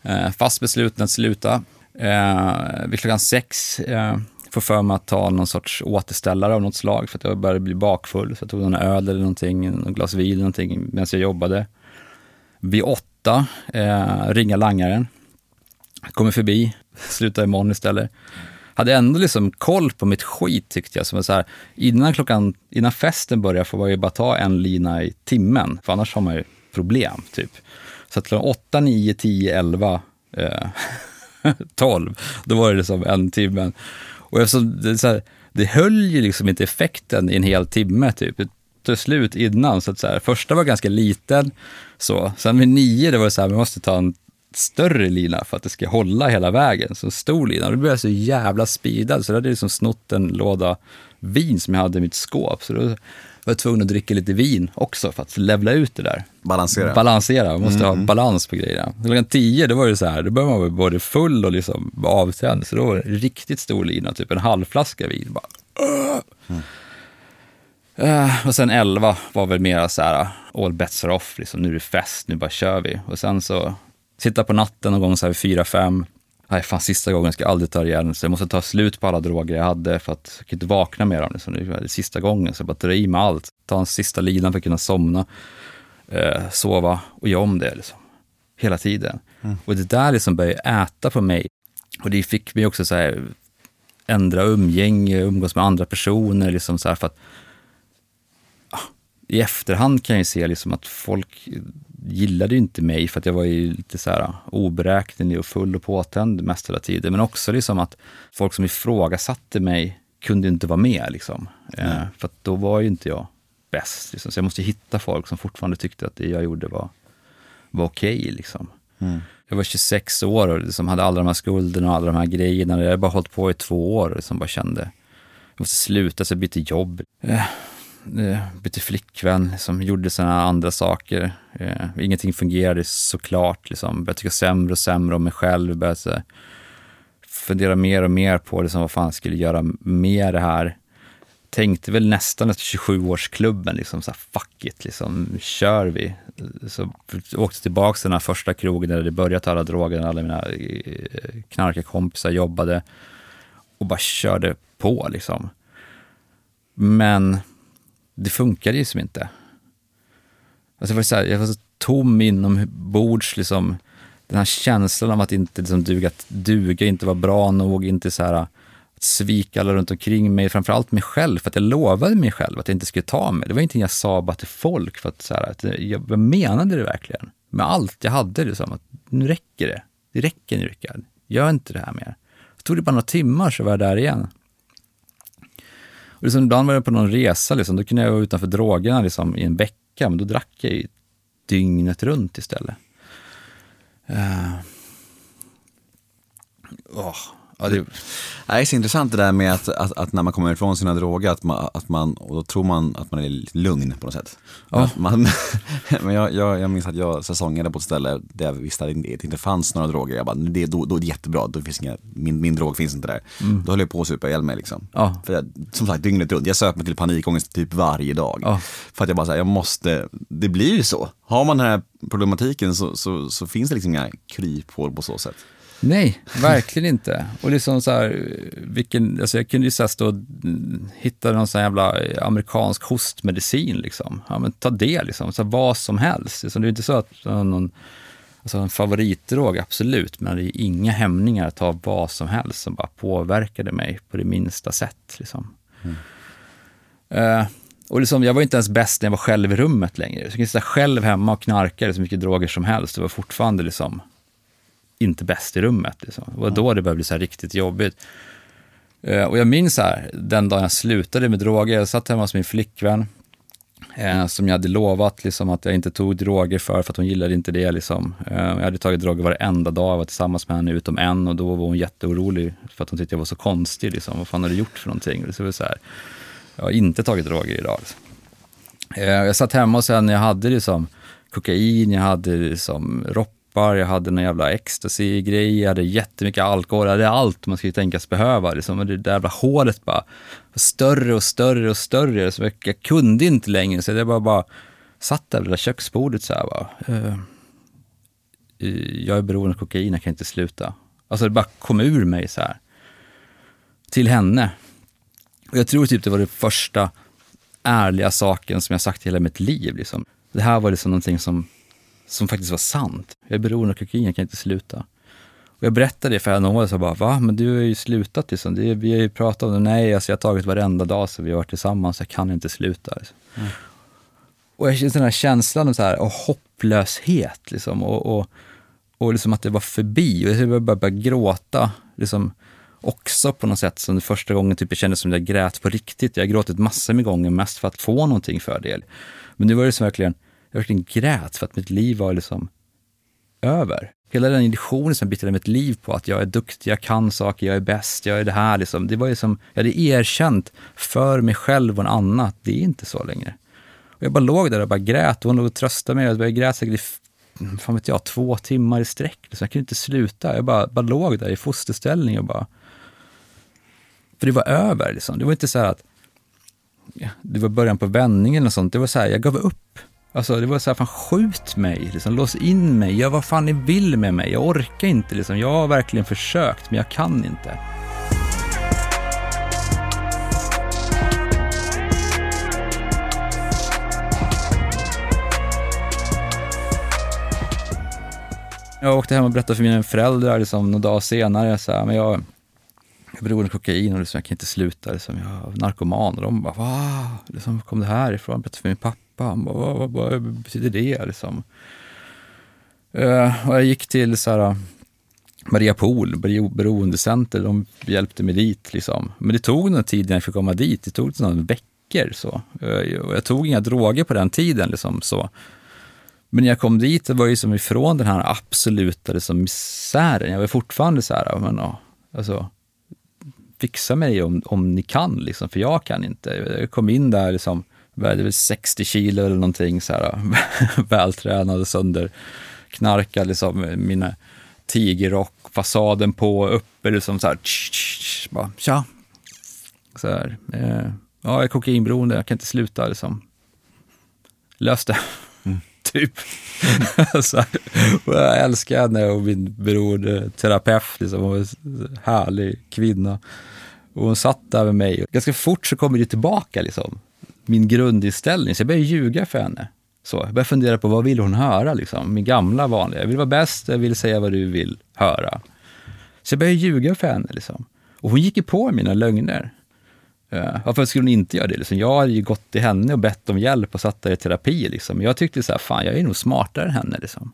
Eh, fast besluten att sluta. Eh, vid klockan sex eh, får för mig att ta någon sorts återställare av något slag för att jag började bli bakfull. Så jag tog någon öl eller någonting, någon glas vin eller någonting medan jag jobbade. Vid åtta, eh, ringa langaren. Kommer förbi, slutar imorgon istället. Hade ändå liksom koll på mitt skit tyckte jag. Som så här, innan, klockan, innan festen började får man ju bara ta en lina i timmen. För annars har man ju problem typ. Så att klockan åtta, nio, tio, elva, eh, tolv. Då var det liksom en timme. Och eftersom det, så här, det höll ju liksom inte effekten i en hel timme typ. Till slut innan, så att så här, första var ganska liten så, sen vid nio det var så här, vi måste ta en större lina för att det ska hålla hela vägen, så en stor lina, och då blev jag så jävla speedad så det hade liksom snott en låda vin som jag hade i mitt skåp, så då var jag tvungen att dricka lite vin också för att levla ut det där, balansera, balansera. Man måste mm. ha balans på grejerna. Klockan tio, då var det så här, då började man vara både full och liksom avtänd, så då var det en riktigt stor lina, typ en halv flaska vin bara mm. Uh, och sen elva var väl mera så här all bets are off, liksom, nu är det fest, nu bara kör vi. Och sen så sitta på natten någon gång så här fyra fem, nej fan, sista gången ska jag aldrig ta det igen, så jag måste ta slut på alla droger jag hade för att jag kunde inte vakna med dem liksom. Det var sista gången, så jag bara dra i mig allt, ta en sista linan för att kunna somna, uh, sova och göra om det liksom. hela tiden. Mm. Och det där liksom började äta på mig. Och det fick mig också så här ändra umgänge, umgås med andra personer liksom så här, för att ja, i efterhand kan jag ju se liksom att folk gillade ju inte mig för att jag var ju lite så här oberäknelig och full och påtänd mest hela tiden, men också liksom att folk som ifrågasatte mig kunde inte vara med liksom. Mm. eh, för att då var ju inte jag bäst liksom. Så jag måste hitta folk som fortfarande tyckte att det jag gjorde var var okej okay, liksom. Mm. Jag var tjugosex år och liksom hade alla de här skulderna och alla de här grejerna. Jag hade bara hållit på i två år och liksom bara kände jag måste sluta, så jag bytte jobb, eh, bytte flickvän, liksom, gjorde sådana andra saker. Eh, ingenting fungerade såklart liksom. Började tycka sämre och sämre om mig själv, började så, fundera mer och mer på liksom, vad fan skulle jag göra med det här. Tänkte väl nästan att tjugosjuårsklubben liksom så här, fuck it liksom, kör vi. Så åkte tillbaka till den här första krogen där det började ta alla drogerna, alla mina knarkarkompisar jobbade och bara körde på liksom. Men det funkade ju som inte. Alltså jag var så här, jag var så tom inombords liksom, den här känslan av att inte liksom duga, att duga, inte vara bra nog, inte så här svika alla runt omkring mig, framförallt mig själv, för att jag lovade mig själv att jag inte skulle ta mig. Det var ingenting jag sa bara till folk för att, så här, att jag menade det verkligen med allt jag hade liksom, att nu räcker det, det räcker nu Rickard, gör inte det här mer. Så tog det bara några timmar så var jag där igen. Och liksom, ibland var jag på någon resa liksom, då kunde jag vara utanför drogerna liksom, i en vecka, men då drack jag ju dygnet runt istället. Åh uh. oh. Ja, det... det är så intressant det där med att, att, att när man kommer ifrån sina droger att man, att man, och då tror man att man är lite lugn på något sätt. Ja. Man, men jag, jag, jag minns att jag säsongade på ett ställe där jag visste att det inte fanns några droger. Jag bara, det, då, då är det jättebra, då finns inga, min, min drog finns inte där. Mm. Då höll jag på att supa ihjäl mig liksom. Ja. För jag, som sagt, dygnet runt. Jag söp mig till panikångest typ varje dag. Ja. För att jag bara så här, jag måste, det blir ju så. Har man den här problematiken så, så, så finns det liksom inga kryphål på så sätt. Nej, verkligen inte. Och liksom så här, vilken, alltså jag kunde ju så stå och hitta någon sån jävla amerikansk hostmedicin liksom. Ja, men ta det liksom, så här, vad som helst. Liksom, det är inte så att någon, alltså en favoritdrog, absolut, men det är inga hämningar att ta vad som helst som bara påverkade mig på det minsta sätt liksom. Mm. Uh, och liksom, jag var inte ens bäst när jag var själv i rummet längre. Så jag kunde sitta själv hemma och knarka så mycket droger som helst. Det var fortfarande liksom inte bäst i rummet liksom. Och då det började bli så här riktigt jobbigt. Eh, och jag minns så här, den dagen jag slutade med droger, jag satt hemma hos min flickvän eh, som jag hade lovat liksom, att jag inte tog droger för, för att hon gillade inte det liksom. Eh, jag hade tagit droger varenda dag, jag var tillsammans med henne utom en, och då var hon jätteorolig för att hon tyckte jag var så konstig liksom. Vad fan har du gjort för någonting? Så var det så här, jag har inte tagit droger idag liksom. eh, jag satt hemma och sen jag hade liksom kokain, jag hade liksom ropp, jag hade en jävla ecstasy-grej, jag hade jättemycket alkohol, jag hade allt man skulle tänkas behöva liksom. Men det där jävla hålet bara var större och större och större, så jag kunde inte längre, så jag bara, bara satt där på det där köksbordet så här, bara, uh, jag är beroende av kokain, jag kan inte sluta. Alltså det bara kom ur mig så här till henne. Och jag tror typ det var den första ärliga saken som jag sagt i hela mitt liv liksom. Det här var liksom någonting som som faktiskt var sant. Jag är beroende av kokain, jag kan inte sluta. Och jag berättade det för några och så bara, va? Men du har ju slutat liksom. Det, vi har ju pratat om det. Nej, alltså jag har tagit varenda dag så vi har varit tillsammans. Jag kan inte sluta. Liksom. Mm. Och jag känner den här känslan så här, och hopplöshet liksom. Och, och, och liksom att det var förbi. Och jag började bara börja gråta liksom, också på något sätt. Som det första gången typ, jag kände som jag grät på riktigt. Jag har gråtit massor med gånger mest för att få någonting för det. Men nu var det så verkligen jag verkligen grät för att mitt liv var liksom över. Hela den illusionen som bitade mitt liv på att jag är duktig, jag kan saker, jag är bäst, jag är det här liksom. Det var ju som, jag hade erkänt för mig själv och en annan att det är inte så längre. Och jag bara låg där och bara grät och hon låg och tröstade mig. Jag började gräta säkert i, fan vet jag, två timmar i sträck. Liksom. Jag kunde inte sluta. Jag bara, bara låg där i fosterställning och bara... För det var över liksom. Det var inte så här att... Ja, det var början på vändningen och sånt. Det var så här, jag gav upp. Alltså det var så här, fan skjut mig, liksom, lås in mig, gör vad fan ni vill med mig, jag orkar inte liksom, jag har verkligen försökt men jag kan inte. Jag åkte hem och berättade för mina föräldrar liksom, några dagar senare. Så här, men jag, jag beroende kokain och liksom, jag kan inte sluta. Liksom, jag är narkoman. Och de bara, va? Liksom, kom det här ifrån? Jag berättade för min pappa. Han bara, vad, vad, vad betyder det? Liksom. Uh, och jag gick till så här, Maria Pool, beroendecenter. De hjälpte mig dit. Liksom. Men det tog någon tid när jag fick komma dit. Det tog några veckor. Så. Uh, jag tog inga droger på den tiden. Liksom, så. Men när jag kom dit, det var ju som ifrån den här absoluta liksom, misären. Jag var fortfarande så här, men ja, alltså, fixa mig om, om ni kan, liksom, för jag kan inte. Jag kom in där, liksom, vägde väl sextio kilo eller någonting, så här, vältränad och sönder. Knarkade liksom, mina tigerrock, fasaden på, uppe, liksom så här, tsch, tsch, tsch, bara, tja. Så här, eh, ja, jag är kokainberoende, jag kan inte sluta, liksom. Lös det. Typ. Mm. Så här, jag älskar henne och min beroende terapeut, liksom, hon var en härlig kvinna. Och hon satt där med mig. Ganska fort så kommer det tillbaka, liksom, min grundinställning. Så jag började ljuga för henne. Så, jag började fundera på vad vill hon höra, liksom, min gamla vanliga. Jag vill vara bäst, jag vill säga vad du vill höra. Så jag började ljuga för henne. Liksom. Och hon gick ju på mina lögner. Uh, varför skulle hon inte göra det? Liksom, jag hade ju gått till henne och bett om hjälp och satt där i terapi. Liksom. Jag tyckte så här, fan, jag är nog smartare än henne. Liksom.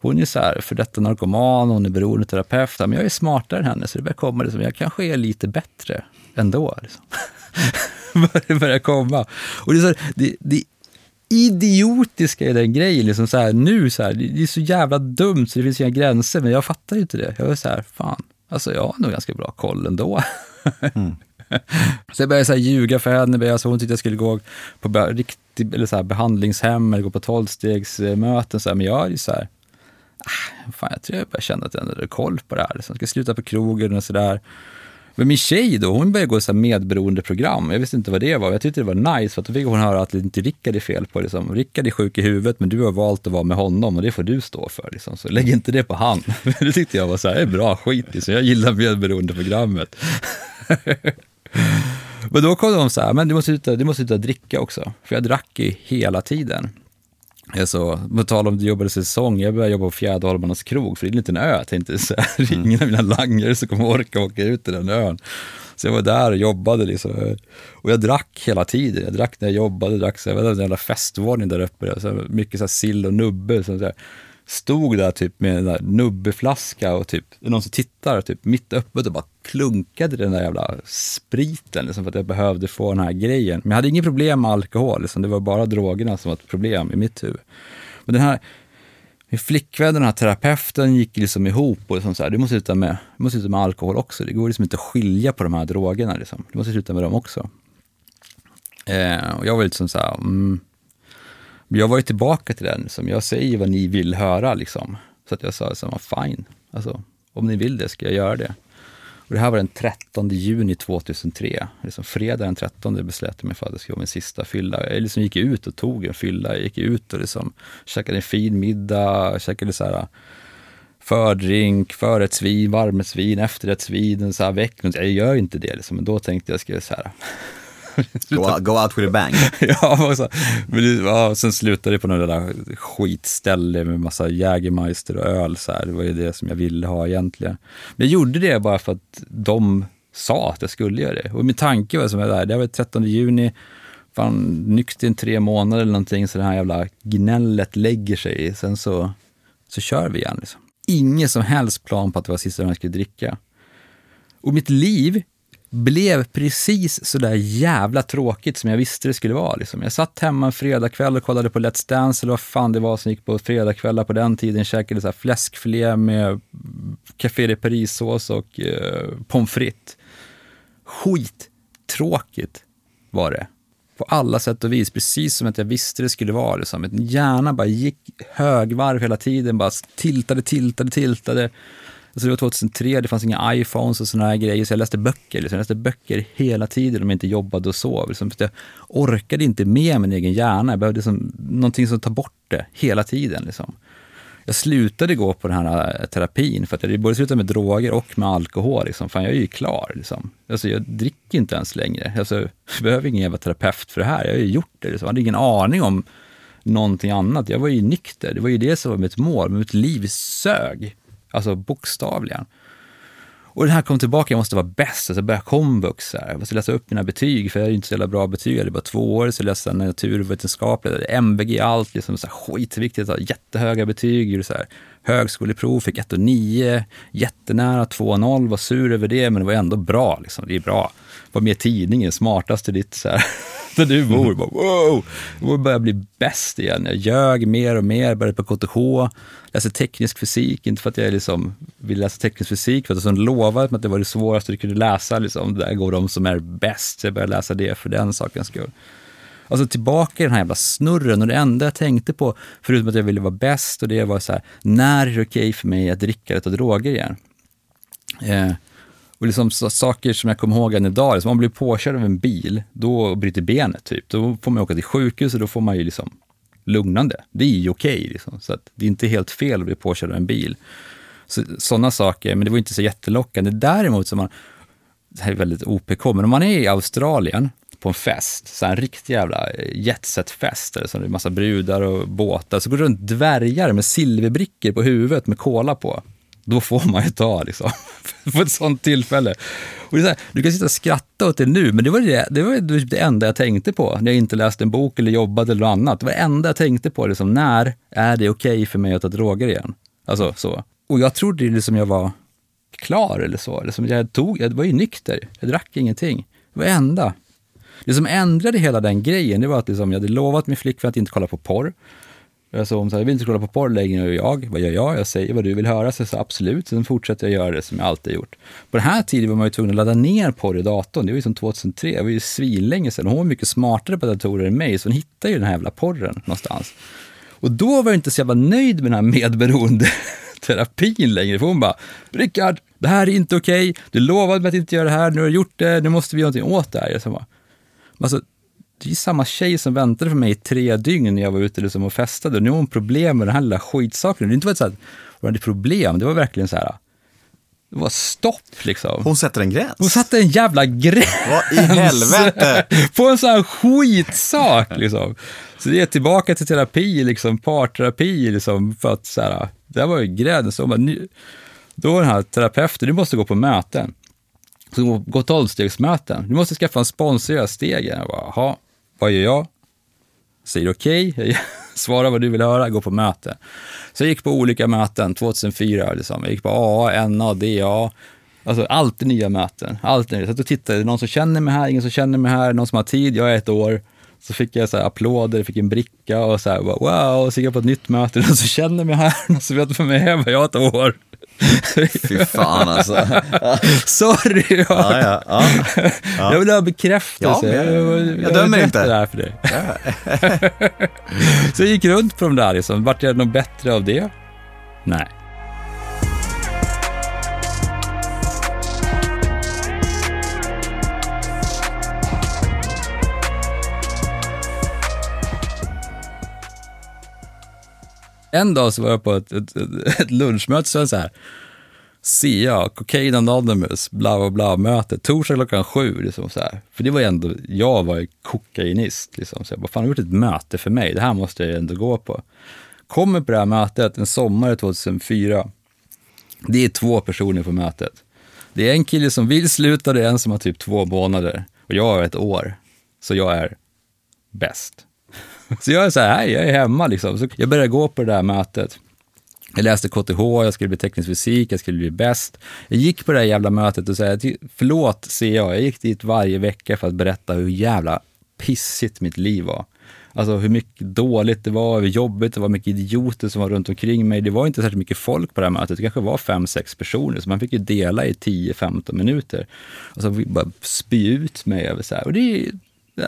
Hon är så här, för detta narkoman, hon är beroende terapeut. Men jag är smartare än henne, så det börjar komma. Liksom, jag kanske är lite bättre ändå. Liksom. Det börjar komma. Och det är så här, det, det idiotiska i den grejen. Liksom, så här, nu, så här, det, det är så jävla dumt så det finns inga gränser. Men jag fattar ju inte det. Jag var så här, fan, alltså, jag har nog ganska bra koll ändå. Mm. Så jag började så här ljuga för henne. Alltså hon tyckte jag skulle gå på be- riktigt, eller så här, behandlingshem eller gå på tolvstegsmöten. Så här. Men jag är ju så här, ah, fan, jag tror jag började känna att jag hade koll på det här. Så jag ska sluta på krogen och sådär. Men min tjej då, hon började gå så här medberoende program. Jag visste inte vad det var. Jag tyckte det var nice för att då fick hon höra att det inte Rickard är fel på. Liksom. Rickard är sjuk i huvudet men du har valt att vara med honom och det får du stå för. Liksom. Så lägg inte det på han. Det tyckte jag var så här, det är bra skit. Liksom. Jag gillar medberoende programmet. Men då kom de så här, men du måste sluta, du måste sluta dricka också. För jag drack ju hela tiden. Alltså, på tal om det jobbade säsong, jag började jobba på Fjärdalbanas krog. För det är en liten ö, jag tänkte så här, mm. ringa mina langare så kommer jag orka åka ut till den ön. Så jag var där och jobbade liksom. Och jag drack hela tiden. Jag drack när jag jobbade, drack så här, jag var en jävla festvåning där uppe. Så här, mycket så här sill och nubbe så här. Stod där typ med en där nubbeflaska och typ någon som tittar typ mitt öppet och bara klunkade den där jävla spriten liksom, för att jag behövde få den här grejen. Men jag hade inget problem med alkohol liksom, det var bara drogerna som var ett problem i mitt huvud. Men den här min flickvän, den här terapeuten gick liksom ihop och liksom så här, du måste sluta med du måste sluta med alkohol också. Det går liksom inte att skilja på de här drogerna liksom. Du måste sluta med dem också. Eh, och jag var liksom så här, mm, jag var ju tillbaka till den. Liksom. Jag säger vad ni vill höra. Liksom. Så att jag sa, liksom, fine. Alltså, om ni vill det ska jag göra det. Och det här var den trettonde juni tvåtusentre. Liksom, fredag den trettonde beslöt jag mig för att jag skulle ha min sista fylla. Jag liksom gick ut och tog en fylla. Jag gick ut och liksom, käkade en fin middag. Käkade så här, fördrink, förrättsvin, varmrättsvin, efterrättsvin. Så här veckan. Jag gör ju inte det. Liksom. Men då tänkte jag skulle så här... Go out, go out with a bang. Ja, och så, men det, ja, sen slutade det på några där skitställe med massa jägermeister och öl. Så här. Det var ju det som jag ville ha egentligen. Men jag gjorde det bara för att de sa att jag skulle göra det. Och min tanke var som jag där, det var trettonde juni, fan nykter i tre månader eller någonting så det här jävla gnället lägger sig. Sen så, så kör vi igen. Liksom. Ingen som helst plan på att det var sista jag skulle dricka. Och mitt liv blev precis så där jävla tråkigt som jag visste det skulle vara. Liksom. Jag satt hemma en fredagkväll och kollade på Let's Dance eller vad fan det var som gick på fredagkvällar på den tiden. Käkade så här fläskfilé med Café de Paris-sås och eh, pommes frites. Skittråkigt var det. På alla sätt och vis. Precis som att jag visste det skulle vara. Liksom. Hjärnan bara gick högvarv hela tiden. Bara tiltade, tiltade, tiltade. Alltså det var tjugohundratre, det fanns inga iPhones och såna här grejer. Så jag läste böcker. Liksom. Jag läste böcker hela tiden om jag inte jobbade och sov. Liksom. Jag orkade inte med min egen hjärna. Jag behövde liksom, någonting som tar bort det hela tiden. Liksom. Jag slutade gå på den här terapin för att jag började sluta med droger och med alkohol. Liksom. Fan, jag är ju klar. Liksom. Alltså, jag dricker inte ens längre. Alltså, jag behöver ingen jävla terapeut för det här. Jag har ju gjort det. Liksom. Jag hade ingen aning om någonting annat. Jag var ju nykter. Det var ju det som var mitt mål. Mitt liv sög. Alltså bokstavligen. Och den här kom tillbaka. Jag måste vara bäst. Alltså jag började komvux. Jag måste läsa upp mina betyg. För jag är inte så jävla bra betyg. Det var två år. Så jag läste naturvetenskap. M V G, allt. Liksom, så här, skitviktigt. Så här, jättehöga betyg. Så här, högskoleprov. Fick ett och nio. Jättenära två noll. Var sur över det. Men det var ändå bra. Liksom. Det är bra. Var med tidningen. Smartaste ditt så här. Där du bor. Bara, wow! Jag började bli bäst igen. Jag ljög mer och mer. Började på K T H. Läste teknisk fysik. Inte för att jag liksom ville läsa teknisk fysik. För att jag lovade mig att det var det svåraste du kunde läsa. Liksom. Där går de som är bäst. Så jag började läsa det för den sakens skull. Alltså tillbaka i den här jävla snurren. Och det enda jag tänkte på, förutom att jag ville vara bäst. Och det var så här, när är det okej för mig att dricka och ta droger igen? Eh. Och liksom så, saker som jag kommer ihåg än idag, liksom, om man blir påkörd av en bil, då bryter benet typ. Då får man åka till sjukhus och då får man ju liksom lugnande. Det är ju okej. Okay, liksom. Så att det är inte helt fel att bli påkörd av en bil. Så, sådana saker, men det var inte så jättelockande. Däremot så man, det här är väldigt O P K, men om man är i Australien på en fest, så en riktig jävla jetsetfest, där det är en massa brudar och båtar, så går det runt dvärgar med silverbrickor på huvudet med kola på. Då får man ju ta liksom, för ett sånt tillfälle. Och det är så här, du kan sitta och skratta åt det nu, men det var det, det var det enda jag tänkte på när jag inte läste en bok eller jobbade eller något annat. Det var det enda jag tänkte på, liksom, när är det okej för mig att ta droger igen? Alltså så. Och jag trodde ju liksom jag var klar eller så. Liksom, jag, tog, jag var ju nykter, jag drack ingenting. Det var det enda. Det som ändrade hela den grejen, det var att liksom, jag hade lovat min flickvän att inte kolla på porr. Jag sa, jag vill inte kolla på porr längre, och jag, vad gör jag? Jag säger vad du vill höra, så jag sa absolut. Sen fortsätter jag göra det som jag alltid gjort. På den här tiden var man ju tvungen att ladda ner porr i datorn. Det var ju som två tusen tre, det var ju svinlänge sedan. Hon var mycket smartare på datorer än mig, så hon hittade ju den här jävla porren någonstans. Och då var jag inte så jävla nöjd med den här medberoende terapin längre. För hon bara, Rickard, det här är inte okej. Du lovade mig att inte göra det här, nu har du gjort det. Nu måste vi göra någonting åt det här. Jag sa bara, alltså, det är samma tjej som väntade för mig i tre dygn när jag var ute liksom och festade. Nu har hon problem med den här lilla skitsaken. Det är inte varit så att hon hade problem. Det var verkligen så här. Det var stopp liksom. Hon sätter en gräns. Hon satte en jävla gräns. Vad i helvete? På en sån här skitsak liksom. Så det är tillbaka till terapi liksom. Parterapi liksom. För att så här. Det var ju gräns. Då var den här terapeuten. Du måste gå på möten. Så gå tolvstegsmöten. Du måste skaffa en sponsor och göra stegen. Jag bara, jaha. Vad gör jag? Säger okej. Okay. Svara vad du vill höra. Gå på möten. Så jag gick på olika möten. två tusen fyra liksom. Jag gick på A A, N A, D A. Alltså alltid nya möten. Alltid nya. Så jag tittade. Någon som känner mig här. Ingen som känner mig här. Någon som har tid. Jag är ett år. Så fick jag så här applåder. Fick en bricka. Och så här bara, wow. Så gick jag på ett nytt möte. Någon som känner mig här. Någon som vet för mig här. Jag är ett år. Fy fan alltså. Sorry. Ja, ja, ja, ja. Jag vill ha bekräftelse. Ja, jag, jag, jag, jag dömer inte det här för dig. Ja. Så jag gick runt på de där liksom. Vart jag något bättre av det? Nej. En dag så var jag på ett, ett, ett, ett lunchmöte, så var det så här, C I A, Cocaine Anonymous, bla bla bla möte, torsdag klockan sju liksom så här. För det var ju ändå, jag var ju kokainist liksom, så jag bara, fan har gjort ett möte för mig, det här måste jag ändå gå på. Kommer på det här mötet en sommar två tusen fyra, det är två personer på mötet. Det är en kille som vill sluta, det är en som har typ två månader, och jag är ett år, så jag är bäst. Så jag är så här, jag är hemma liksom. Så jag började gå på det där mötet. Jag läste K T H, jag skulle bli teknisk fysik, jag skulle bli bäst. Jag gick på det där jävla mötet och sa, förlåt C A, jag gick dit varje vecka för att berätta hur jävla pissigt mitt liv var. Alltså hur mycket dåligt det var, hur jobbigt det var, mycket idioter som var runt omkring mig. Det var inte särskilt mycket folk på det här mötet, det kanske var fem sex personer. Så man fick ju dela i tio femton minuter. Och så bara spy ut mig över så här, och det är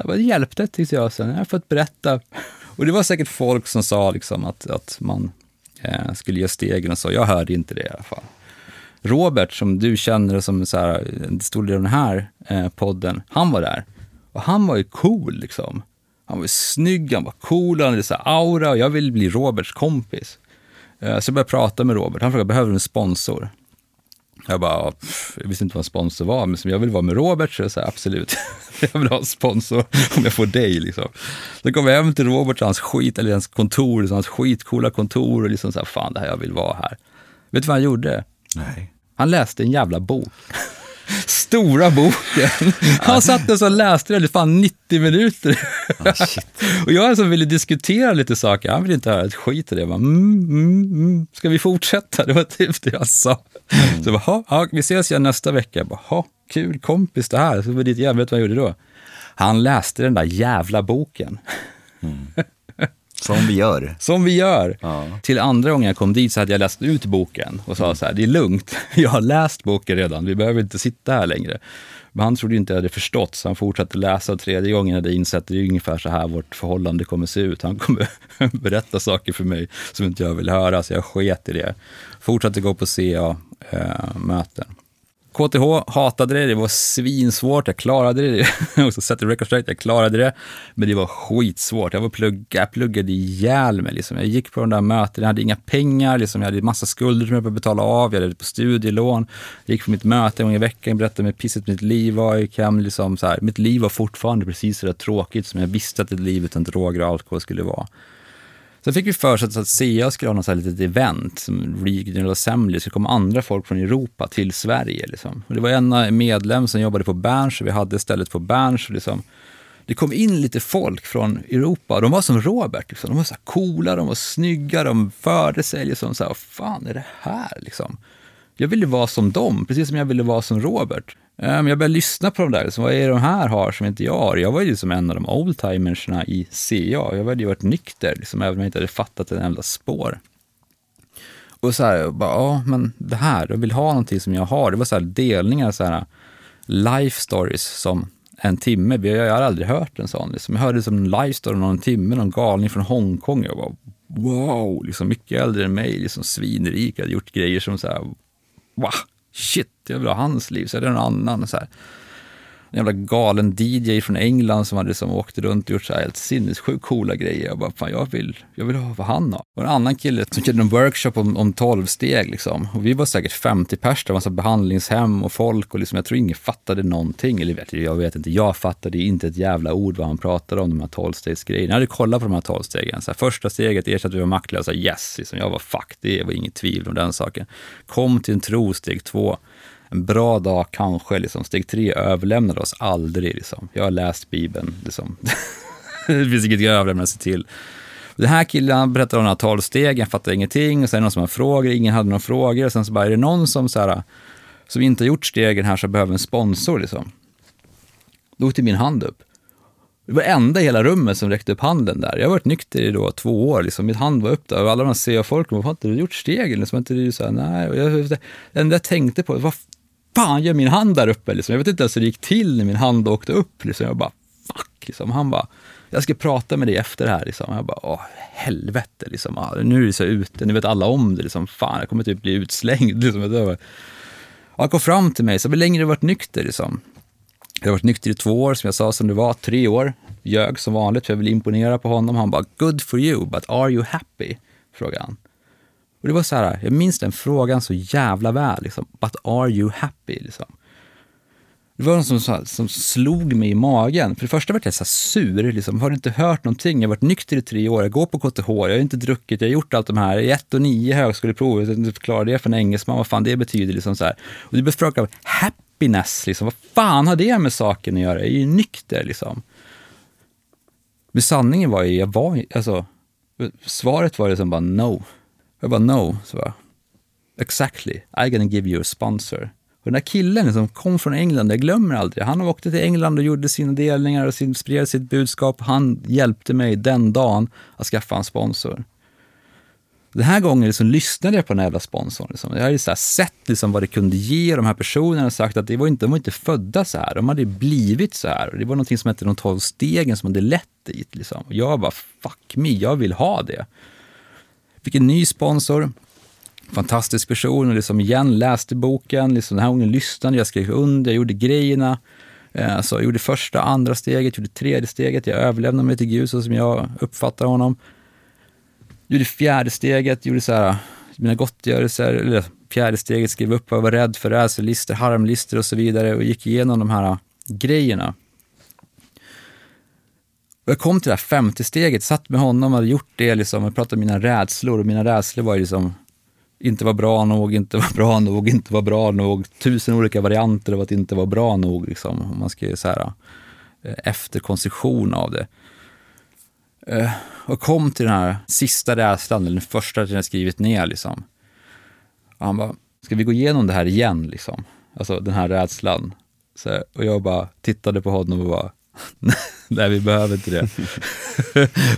det hjälpte, tyckte jag sen. Jag har fått berätta. Och det var säkert folk som sa liksom att, att man eh, skulle ge stegen och så. Jag hörde inte det i alla fall. Robert, som du känner som så här, stod i den här eh, podden, han var där. Och han var ju cool liksom. Han var ju snygg, han var cool, han hade så här aura. Och jag ville bli Roberts kompis. Eh, så jag började prata med Robert. Han frågade, behöver du en sponsor? Jag bara, pff, jag visste inte vad en sponsor var, men som jag vill vara med Robert så jag sa absolut. Jag vill ha en sponsor om jag får dig liksom. Så kom jag hem till Robert, hans skit eller hans kontor, hans skitcoola kontor och liksom så här, fan det här jag vill vara här. Vet du vad han gjorde? Nej. Han läste en jävla bok. Stora boken. Han satt där och läste det fan nittio minuter. Ah, shit. Och jag alltså ville diskutera lite saker. Han ville inte höra ett skit i det. Jag bara, mm, mm, mm. Ska vi fortsätta? Det var typ det jag sa. Mm. Så jag bara, ja, vi ses igen nästa vecka. Jag bara, ha, kul kompis det här. Så var ditt jävligt vad jag gjorde då. Han läste den där jävla boken. Mm. Som vi gör. Som vi gör. Ja. Till andra gången jag kom dit så hade jag läst ut boken och sa mm. så här, det är lugnt. Jag har läst boken redan, vi behöver inte sitta här längre. Men han trodde inte jag hade förstått så han fortsatte läsa. Tredje gången hade jag insett det är ungefär så här vårt förhållande kommer se ut. Han kommer berätta saker för mig som inte jag vill höra så jag sket i det. Fortsatte gå på C A-möten. K T H hatade det, det var svinsvårt, jag klarade det. Och så satte Record Strike, jag klarade det. Men det var skitsvårt, jag var plugga, jag pluggade ihjäl mig. Liksom. Jag gick på de där mötena, jag hade inga pengar, liksom. Jag hade massa skulder som jag behövde betala av, jag hade på studielån. Jag gick på mitt möte en gång i veckan, berättade mig pisset mitt liv var, jag kan, liksom, så här. Mitt liv var fortfarande precis så där tråkigt som jag visste att ett liv utan droger och alkohol skulle vara. Sen fick vi förutsatt att C I A skulle ha något litet event som regional assembly, så kom andra folk från Europa till Sverige. Liksom. Och det var en medlem som jobbade på Bernts och vi hade stället på Bernts. Liksom. Det kom in lite folk från Europa. De var som Robert. Liksom. De var så här coola, de var snygga, de förde sig. Liksom, så här, vad fan är det här? Liksom. Jag ville vara som dem, precis som jag ville vara som Robert. Men jag började lyssna på dem där. Liksom, vad är de här har som inte jag har? Jag var ju som en av de oldtimersna i C A. Jag hade ju varit nykter, liksom, även om jag inte hade fattat en enda spår. Och så här, bara, ja, men det här, jag vill ha någonting som jag har. Det var så här delningar, så här life stories som en timme. Jag har aldrig hört en sån. Liksom. Jag hörde som en life story någon timme, någon galning från Hongkong. Jag bara, wow, liksom, mycket äldre än mig, liksom svinrik. Jag hade gjort grejer som så här, wow. Shit, jag vill ha hans liv, så är det någon annan. Så här. En jävla galen D J från England som hade liksom åkt runt och gjort så här helt sinnessjukt coola grejer. Jag bara, fan, jag vill, jag vill ha vad han har. Och en annan kille som körde en workshop om, om tolv steg. Liksom. Och vi var säkert femtio pers, det var massa behandlingshem och folk. Och liksom, jag tror ingen fattade någonting. Eller vet, jag vet inte, jag fattade inte ett jävla ord vad han pratade om, de här tolvstegsgrejerna. Jag hade kollat på de här tolvstegen. Så här, första steget ersatte vi var maktlösa. Yes, liksom, jag var fuck, det var inget tvivel om den saken. Kom till en tro, steg två. En bra dag kanske, liksom. Steg tre överlämnade oss aldrig. Liksom. Jag har läst Bibeln. Liksom. Det finns inget jag överlämnar sig till. Den här killen berättade om några tolv steg, jag fattade ingenting. Och sen är det någon som har frågor, ingen hade några frågor. Och sen så bara, är det någon som, så här, som inte har gjort stegen här så behöver en sponsor? Liksom. Då åkte min hand upp. Det var enda i hela rummet som räckte upp handen där. Jag har varit nykter i då, två år. Liksom. Mitt hand var upp där. Och alla de här C A-folk, vad fan har du gjort stegen? Liksom, inte du, så här, nej. Och jag, den där tänkte på, vad fan gör min hand där uppe? Liksom. Jag vet inte ens hur det gick till när min hand åkte upp. Liksom. Jag bara, fuck. Liksom. Han bara, jag ska prata med dig efter det här. Liksom. Jag bara, åh, helvete. Liksom. Ah, nu är det så ute. Nu vet alla om det. Liksom. Fan, jag kommer typ bli utslängd. Liksom. Jag bara, han kom fram till mig. Så har vi längre varit nykter. Liksom. Jag har varit nykter i två år, som jag sa, som det var. Tre år. Ljög som vanligt, för jag ville imponera på honom. Han bara, good for you, but are you happy? Frågade han. Och det var så här, jag minns den frågan så jävla väl. Liksom. But are you happy? Liksom. Det var någon som, så här, som slog mig i magen. För det första var jag så här sur. Liksom. Har du inte hört någonting? Jag har varit nykter i tre år. Jag går på K T H. Jag har inte druckit. Jag har gjort allt de här. I ett och nio högskoleprover. Jag inte förklarar det för en engelsman. Vad fan det betyder. Liksom, så här. Och du befråkar av happiness. Liksom. Vad fan har det med saken att göra? Jag är ju nykter. Liksom. Men sanningen var ju, jag var, alltså, svaret var liksom bara no. Jag bara, no, så bara, exactly, I'm gonna give you a sponsor. Och den där killen som liksom kom från England, jag glömmer aldrig. Han åkte till England och gjorde sina delningar och sin, spred sitt budskap. Han hjälpte mig den dagen att skaffa en sponsor. Den här gången liksom lyssnade jag på den här jävla sponsorn. Liksom. Jag hade så här sett liksom vad det kunde ge de här personerna och sagt att det var inte, de var inte födda så här. De hade blivit så här. Och det var någonting som hette de tolv stegen som hade lett dit. Liksom. Och jag bara, fuck me, jag vill ha det. Fick en ny sponsor, fantastisk person, och liksom igen läste boken, liksom den här gången lyssnade, jag skrev under, jag gjorde grejerna, så jag gjorde första, andra steget, gjorde tredje steget, jag överlämnade mig till Gud så som jag uppfattar honom, gjorde fjärde steget, gjorde så här, mina gottgörelser, eller fjärde steget, skrev upp vad jag var rädd för, rädselister, harmlister och så vidare, och gick igenom de här grejerna. Och jag kom till det här femte steget, satt med honom och hade gjort det liksom, och pratade om mina rädslor, och mina rädslor var ju liksom inte var bra nog, inte var bra nog, inte var bra nog, tusen olika varianter av att inte var bra nog liksom, om man ska ju så här efterkonstruktion av det. Och kom till den här sista rädslan, eller den första som jag skrivit ner liksom. Och han bara, ska vi gå igenom det här igen liksom? Alltså den här rädslan. Så här, och jag bara tittade på honom och bara, nej, vi behöver inte det.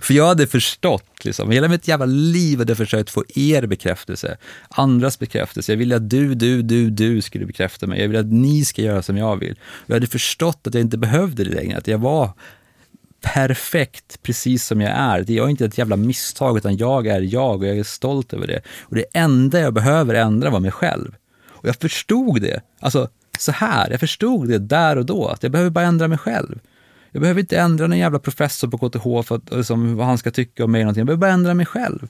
För jag hade förstått liksom, hela mitt jävla liv hade försökt få er bekräftelse, andras bekräftelse. Jag ville att du, du, du, du skulle bekräfta mig. Jag ville att ni ska göra som jag vill. Jag hade förstått att jag inte behövde det längre, att jag var perfekt precis som jag är. Jag är inte ett jävla misstag, utan jag är jag, och jag är stolt över det. Och det enda jag behöver ändra var mig själv. Och jag förstod det, alltså så här, jag förstod det där och då, att jag behöver bara ändra mig själv. Jag behöver inte ändra någon jävla professor på K T H för att, liksom, vad han ska tycka om mig eller någonting. Jag behöver bara ändra mig själv.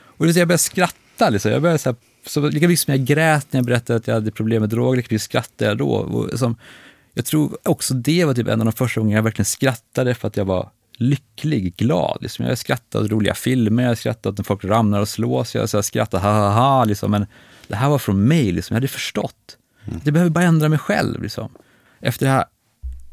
Och jag började skratta liksom. Jag började så här, så, lika mycket som jag grät när jag berättade att jag hade problem med droger, lika mycket skrattade jag då. Och, liksom, jag tror också det var typ en av de första gångerna jag verkligen skrattade för att jag var lycklig, glad. Liksom. Jag skrattade åt roliga filmer, jag skrattade åt när folk ramlar och slås. Jag så här, skrattade, ha ha ha, liksom. Men det här var från mig, liksom. Jag hade förstått. Mm. Det behöver bara ändra mig själv. Liksom. Efter det här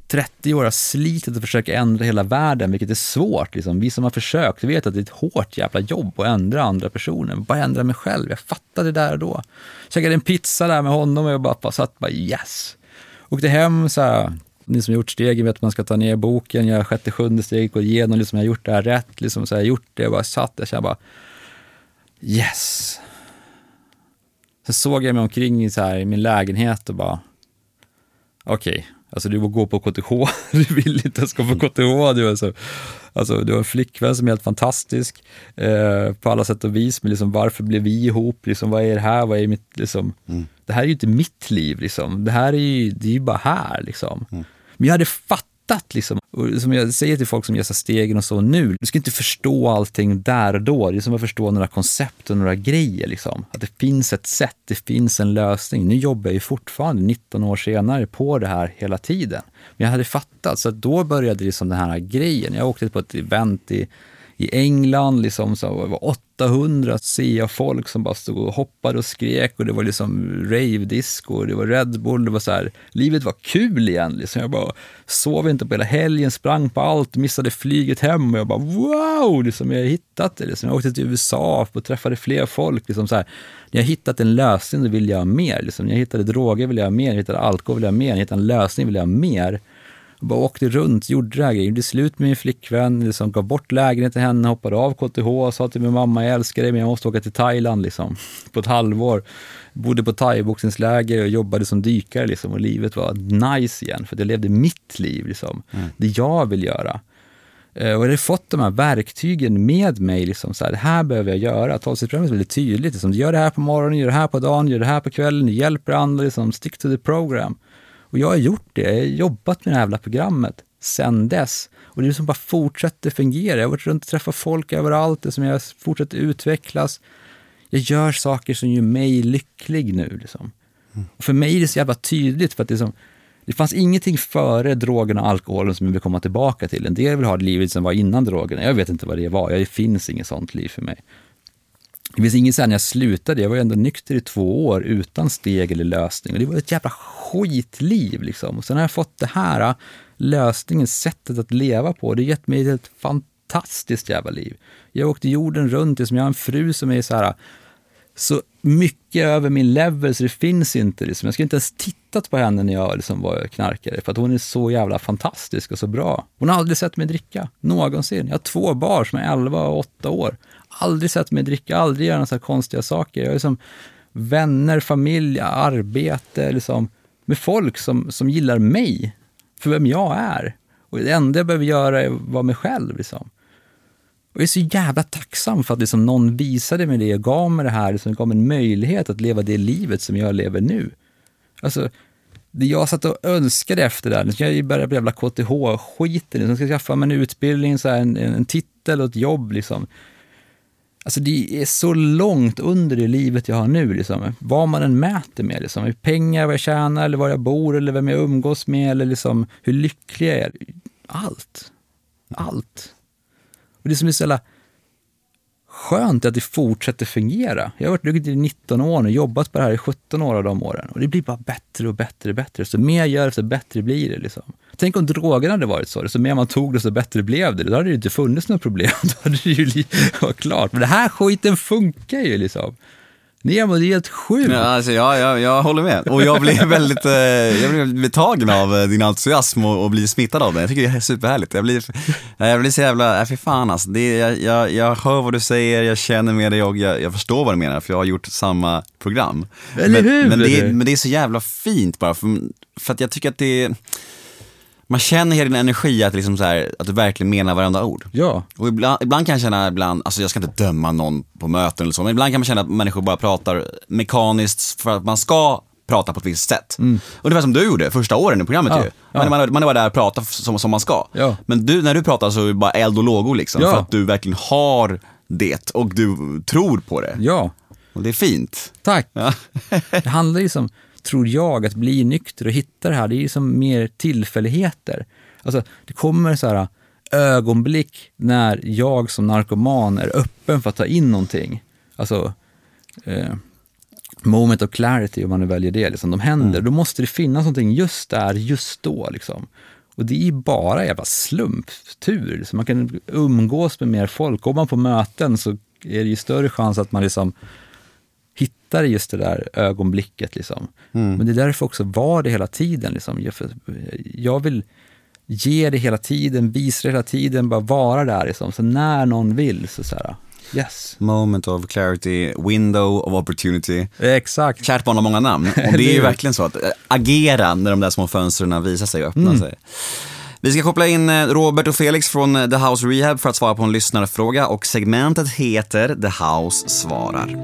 trettio år har slitit att försöka ändra hela världen, vilket är svårt liksom. Vi som har försökt vet att det är ett hårt jävla jobb att ändra andra personer. Bara ändra mig själv, jag fattade det där och då. Käkade en pizza där med honom och jag bara, bara satt bara yes. Åkte hem så här, ni som har gjort stegen vet att man ska ta ner boken, jag har sjätte, sjunde steget, gå igenom liksom, jag har gjort det här rätt liksom, så här, jag gjort det, jag bara satt där, så jag bara yes. Sen såg jag mig omkring så här, i min lägenhet och bara okej, okay. Alltså du vill gå på K T H, du vill inte ens gå på K T H, du, alltså. Alltså, du har en flickvän som är helt fantastisk eh, på alla sätt och vis, men liksom, varför blev vi ihop, liksom, vad är det här, vad är mitt, liksom? Mm. Det här är ju inte mitt liv liksom. Det här är ju, det är ju bara här liksom. Mm. Men jag hade fattat liksom, och som jag säger till folk som gör så stegen och så nu, du ska inte förstå allting där och då, det är som att förstå några koncept och några grejer liksom. Att det finns ett sätt, det finns en lösning. Nu jobbar jag ju fortfarande nitton år senare på det här hela tiden, men jag hade fattat, så att då började liksom den här grejen. Jag åkte på ett event i, i England liksom, så det var åttahundra C I A-folk som bara stod och hoppade och skrek, och det var liksom rave-disco och det var Red Bull, det var så här, livet var kul igen liksom. Jag bara sov inte på hela helgen, sprang på allt, missade flyget hem, och jag bara wow, liksom, jag har hittat det liksom. Jag åkte till U S A och träffade fler folk liksom, så här, när jag hittat en lösning då vill jag ha mer liksom. När jag hittade droger vill jag ha mer, när jag hittade alkohol vill jag ha mer, när jag hittade en lösning vill jag ha mer. Och bara åkte runt, gjorde det här grejen. Det slut med min flickvän, liksom, gav bort lägenheten till henne, hoppade av K T H, sa till min mamma, jag älskar dig men jag måste åka till Thailand liksom, på ett halvår. Bodde på Thaiboxens läger och jobbade som dykare liksom, och livet var nice igen för att jag levde mitt liv liksom, mm. det jag vill göra. Och jag hade fått de här verktygen med mig liksom, så här, det här behöver jag göra. tolv-stegsprogrammet är väldigt tydligt liksom, gör det här på morgonen, gör det här på dagen, gör det här på kvällen, du hjälper andra liksom, stick to the program. Och jag har gjort det, jag har jobbat med det här jävla programmet sen dess. Och det är som bara fortsätter fungera. Jag har varit runt och träffat folk överallt, det som jag fortsätter utvecklas. Jag gör saker som gör mig lycklig nu liksom. Mm. Och för mig är det så jävla tydligt, för att det, som, det fanns ingenting före drogerna och alkoholen som jag vill komma tillbaka till. En del vill ha det livet som var innan drogerna. Jag vet inte vad det var, det finns inget sånt liv för mig. Det finns ingen sen jag slutade. Jag var ändå nykter i två år utan steg eller lösning. Och det var ett jävla skitliv liksom. Och sen har jag fått det här lösningen, sättet att leva på. Det har gett mig ett fantastiskt jävla liv. Jag åkte jorden runt. Liksom. Jag har en fru som är så här, så mycket över min level så det finns inte. Liksom. Jag skulle inte ens tittat på henne när jag liksom var knarkare. För att hon är så jävla fantastisk och så bra. Hon har aldrig sett mig dricka. Någonsin. Jag har två barn som är elva och åtta år. Aldrig sett mig dricka, aldrig göra några så här konstiga saker. Jag är liksom vänner, familj, arbete liksom, med folk som, som gillar mig för vem jag är. Och det enda jag behöver göra är vara mig själv liksom. Och jag är så jävla tacksam för att liksom, någon visade mig det och gav mig det här liksom, gav mig en möjlighet att leva det livet som jag lever nu. Alltså det jag satt och önskade efter där. Nu ska jag börja jävla K T H-skiten liksom. Nu ska jag skaffa mig en utbildning, så här, en, en titel och ett jobb liksom. Alltså det är så långt under det livet jag har nu liksom. Vad man än mäter med liksom, hur pengar, vad jag tjänar eller var jag bor eller vem jag umgås med eller liksom hur lycklig jag är. Allt. Allt. Och det som är så jävla skönt är att det fortsätter fungera. Jag har varit duktig i nitton år och jobbat på det här i sjutton år av de åren. Och det blir bara bättre och bättre och bättre. Så mer gör det, så bättre blir det liksom. Tänk om drogerna hade varit så. Så mer man tog det, så bättre blev det. Då hade det inte funnits några problem. Då hade det ju li- var klart. Men det här skiten funkar ju liksom. Det är helt sjukt. Ja, alltså, ja, jag, jag håller med. Och jag blir väldigt eh, jag blir betagen av din entusiasm och, och blir smittad av det. Jag tycker det är superhärligt. Jag blir, jag blir så jävla, äh, för fan alltså. Det, jag, jag, jag hör vad du säger, jag känner med dig och jag, jag förstår vad du menar. För jag har gjort samma program. Men, men, men, det, men det är så jävla fint bara. För, för att jag tycker att det man känner hela din energi att, liksom så här, att du verkligen menar varenda ord. Ja. Och ibland, ibland kan jag känna, ibland, alltså jag ska inte döma någon på möten eller så, men ibland kan man känna att människor bara pratar mekaniskt för att man ska prata på ett visst sätt. Mm. Ungefär som du gjorde första åren i programmet ja. ju. Man, man, man är bara där och pratar som, som man ska. Ja. Men du, när du pratar så är det bara eld och lågor liksom, ja. För att du verkligen har det och du tror på det. Ja. Och det är fint. Tack. Ja. Det handlar ju som tror jag att bli nykter och hitta det här, det är ju som mer tillfälligheter. Alltså det kommer så här ögonblick när jag som narkoman är öppen för att ta in någonting. Alltså eh, moment of clarity om man nu väljer det liksom, de händer. Mm. Då måste det finnas någonting just där, just då liksom. Och det är ju bara jävla slumptur. Liksom. Man kan umgås med mer folk. Går man på möten så är det ju större chans att man liksom hittar just det där ögonblicket liksom. Mm. Men det är därför också var det hela tiden liksom. jag, jag vill ge det hela tiden, visa det hela tiden, bara vara där liksom. Så när någon vill så såhär yes. Moment of clarity, window of opportunity. Exakt. Kärt barn har många namn. Och det är ju verkligen så att agera när de där små fönstren visar sig och öppnar mm. sig. Vi ska koppla in Robert och Felix från The House Rehab för att svara på en lyssnarfråga, och segmentet heter The House svarar.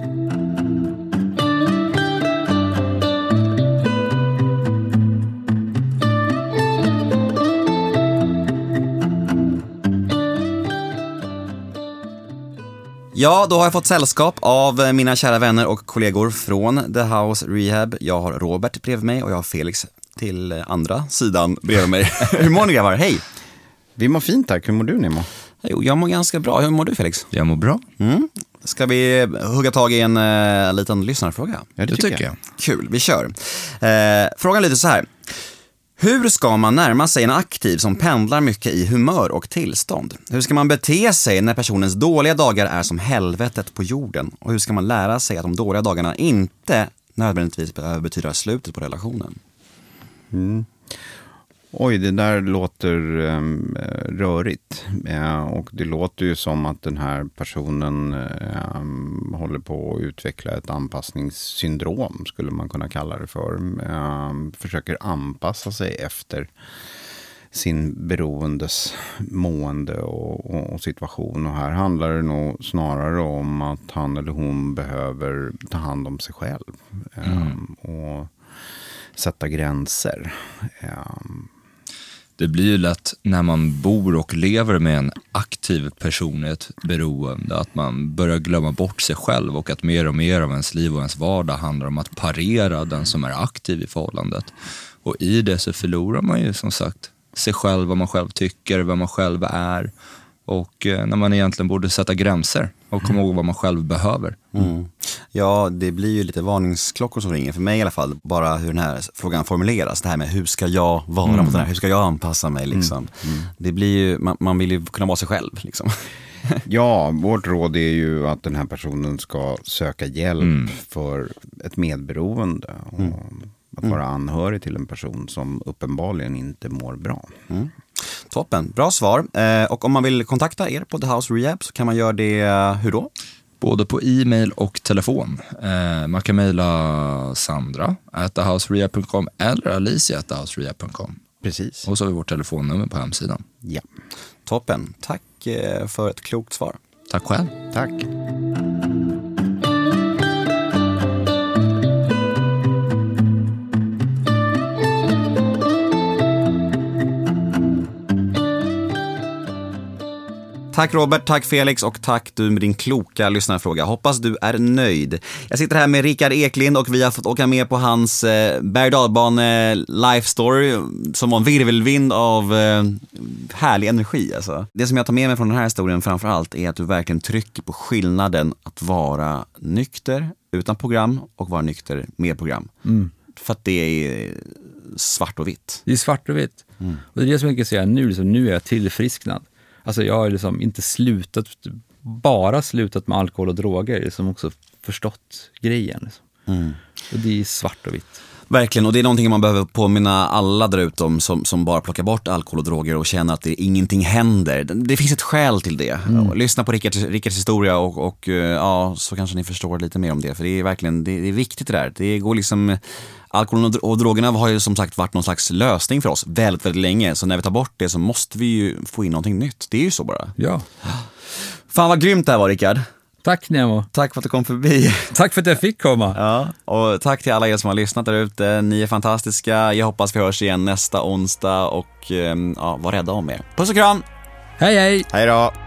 Ja, då har jag fått sällskap av mina kära vänner och kollegor från The House Rehab. Jag har Robert bredvid mig och jag har Felix till andra sidan bredvid mig. Hur mår ni grabbar? Hej! Vi mår fint tack. Hur mår du Nemo? Jo, jag mår ganska bra. Hur mår du Felix? Jag mår bra. Mm. Ska vi hugga tag i en uh, liten lyssnarfråga? Ja, det, det tycker jag. jag. Kul, vi kör. Uh, frågan lyder så här. Hur ska man närma sig en aktiv som pendlar mycket i humör och tillstånd? Hur ska man bete sig när personens dåliga dagar är som helvetet på jorden? Och hur ska man lära sig att de dåliga dagarna inte nödvändigtvis betyder slutet på relationen? Mm. Oj, det där låter eh, rörigt. Eh, och det låter ju som att den här personen eh, håller på att utveckla ett anpassningssyndrom, skulle man kunna kalla det för. Eh, försöker anpassa sig efter sin beroendes mående och, och, och situation. Och här handlar det nog snarare om att han eller hon behöver ta hand om sig själv. Eh, mm. Och sätta gränser. Um. Det blir ju lätt när man bor och lever med en aktiv person i ett beroende att man börjar glömma bort sig själv och att mer och mer av ens liv och ens vardag handlar om att parera den som är aktiv i förhållandet. Och i det så förlorar man ju som sagt sig själv, vad man själv tycker, vem man själv är, och när man egentligen borde sätta gränser och komma ihåg vad man själv behöver. Mm. Ja, det blir ju lite varningsklockor som ringer för mig i alla fall, bara hur den här frågan formuleras, det här med hur ska jag vara mm. på den här, hur ska jag anpassa mig liksom. Mm. Mm. Det blir ju, man, man vill ju kunna vara sig själv liksom. Ja, vårt råd är ju att den här personen ska söka hjälp mm. för ett medberoende och mm. att vara anhörig till en person som uppenbarligen inte mår bra. Mm. Toppen, bra svar. Eh, och om man vill kontakta er på The House Rehab så kan man göra det, hur då? Både på e-mail och telefon. Eh, man kan mejla sandra at the house rehab dot com eller alicia at the house rehab dot com. Precis. Och så har vi vårt telefonnummer på hemsidan. Ja. Toppen, tack för ett klokt svar. Tack själv. Tack. Tack Robert, tack Felix och tack du med din kloka lyssnarfråga. Hoppas du är nöjd. Jag sitter här med Rickard Eklind och vi har fått åka med på hans eh, berg-dalbane life story som var en virvelvind av eh, härlig energi. Alltså. Det som jag tar med mig från den här historien framförallt är att du verkligen trycker på skillnaden att vara nykter utan program och vara nykter med program. Mm. För att det är svart och vitt. Det är svart och vitt. Mm. Och det är det som jag kan säga nu, liksom, nu är jag tillfrisknad. Alltså jag har liksom inte slutat, bara slutat med alkohol och droger, liksom också förstått grejen. Liksom. Mm. Och det är svart och vitt. Verkligen, och det är någonting man behöver påminna alla där utom som, som bara plockar bort alkohol och droger och känner att det, ingenting händer. Det finns ett skäl till det. Mm. Lyssna på Rickards, Rickards historia och, och ja, så kanske ni förstår lite mer om det. För det är verkligen, det, det är viktigt det där. Det går liksom... Alkoholen och drogerna har ju som sagt varit någon slags lösning för oss väldigt, väldigt länge. Så när vi tar bort det så måste vi ju få in någonting nytt. Det är ju så bara. Ja. Fan vad grymt det här var, Rickard. Tack Nemo. Tack för att du kom förbi. Tack för att jag fick komma. Ja. Och tack till alla er som har lyssnat där ute. Ni är fantastiska. Jag hoppas vi hörs igen nästa onsdag. Och ja, var rädda om er. Puss och kram. Hej hej. Hej då.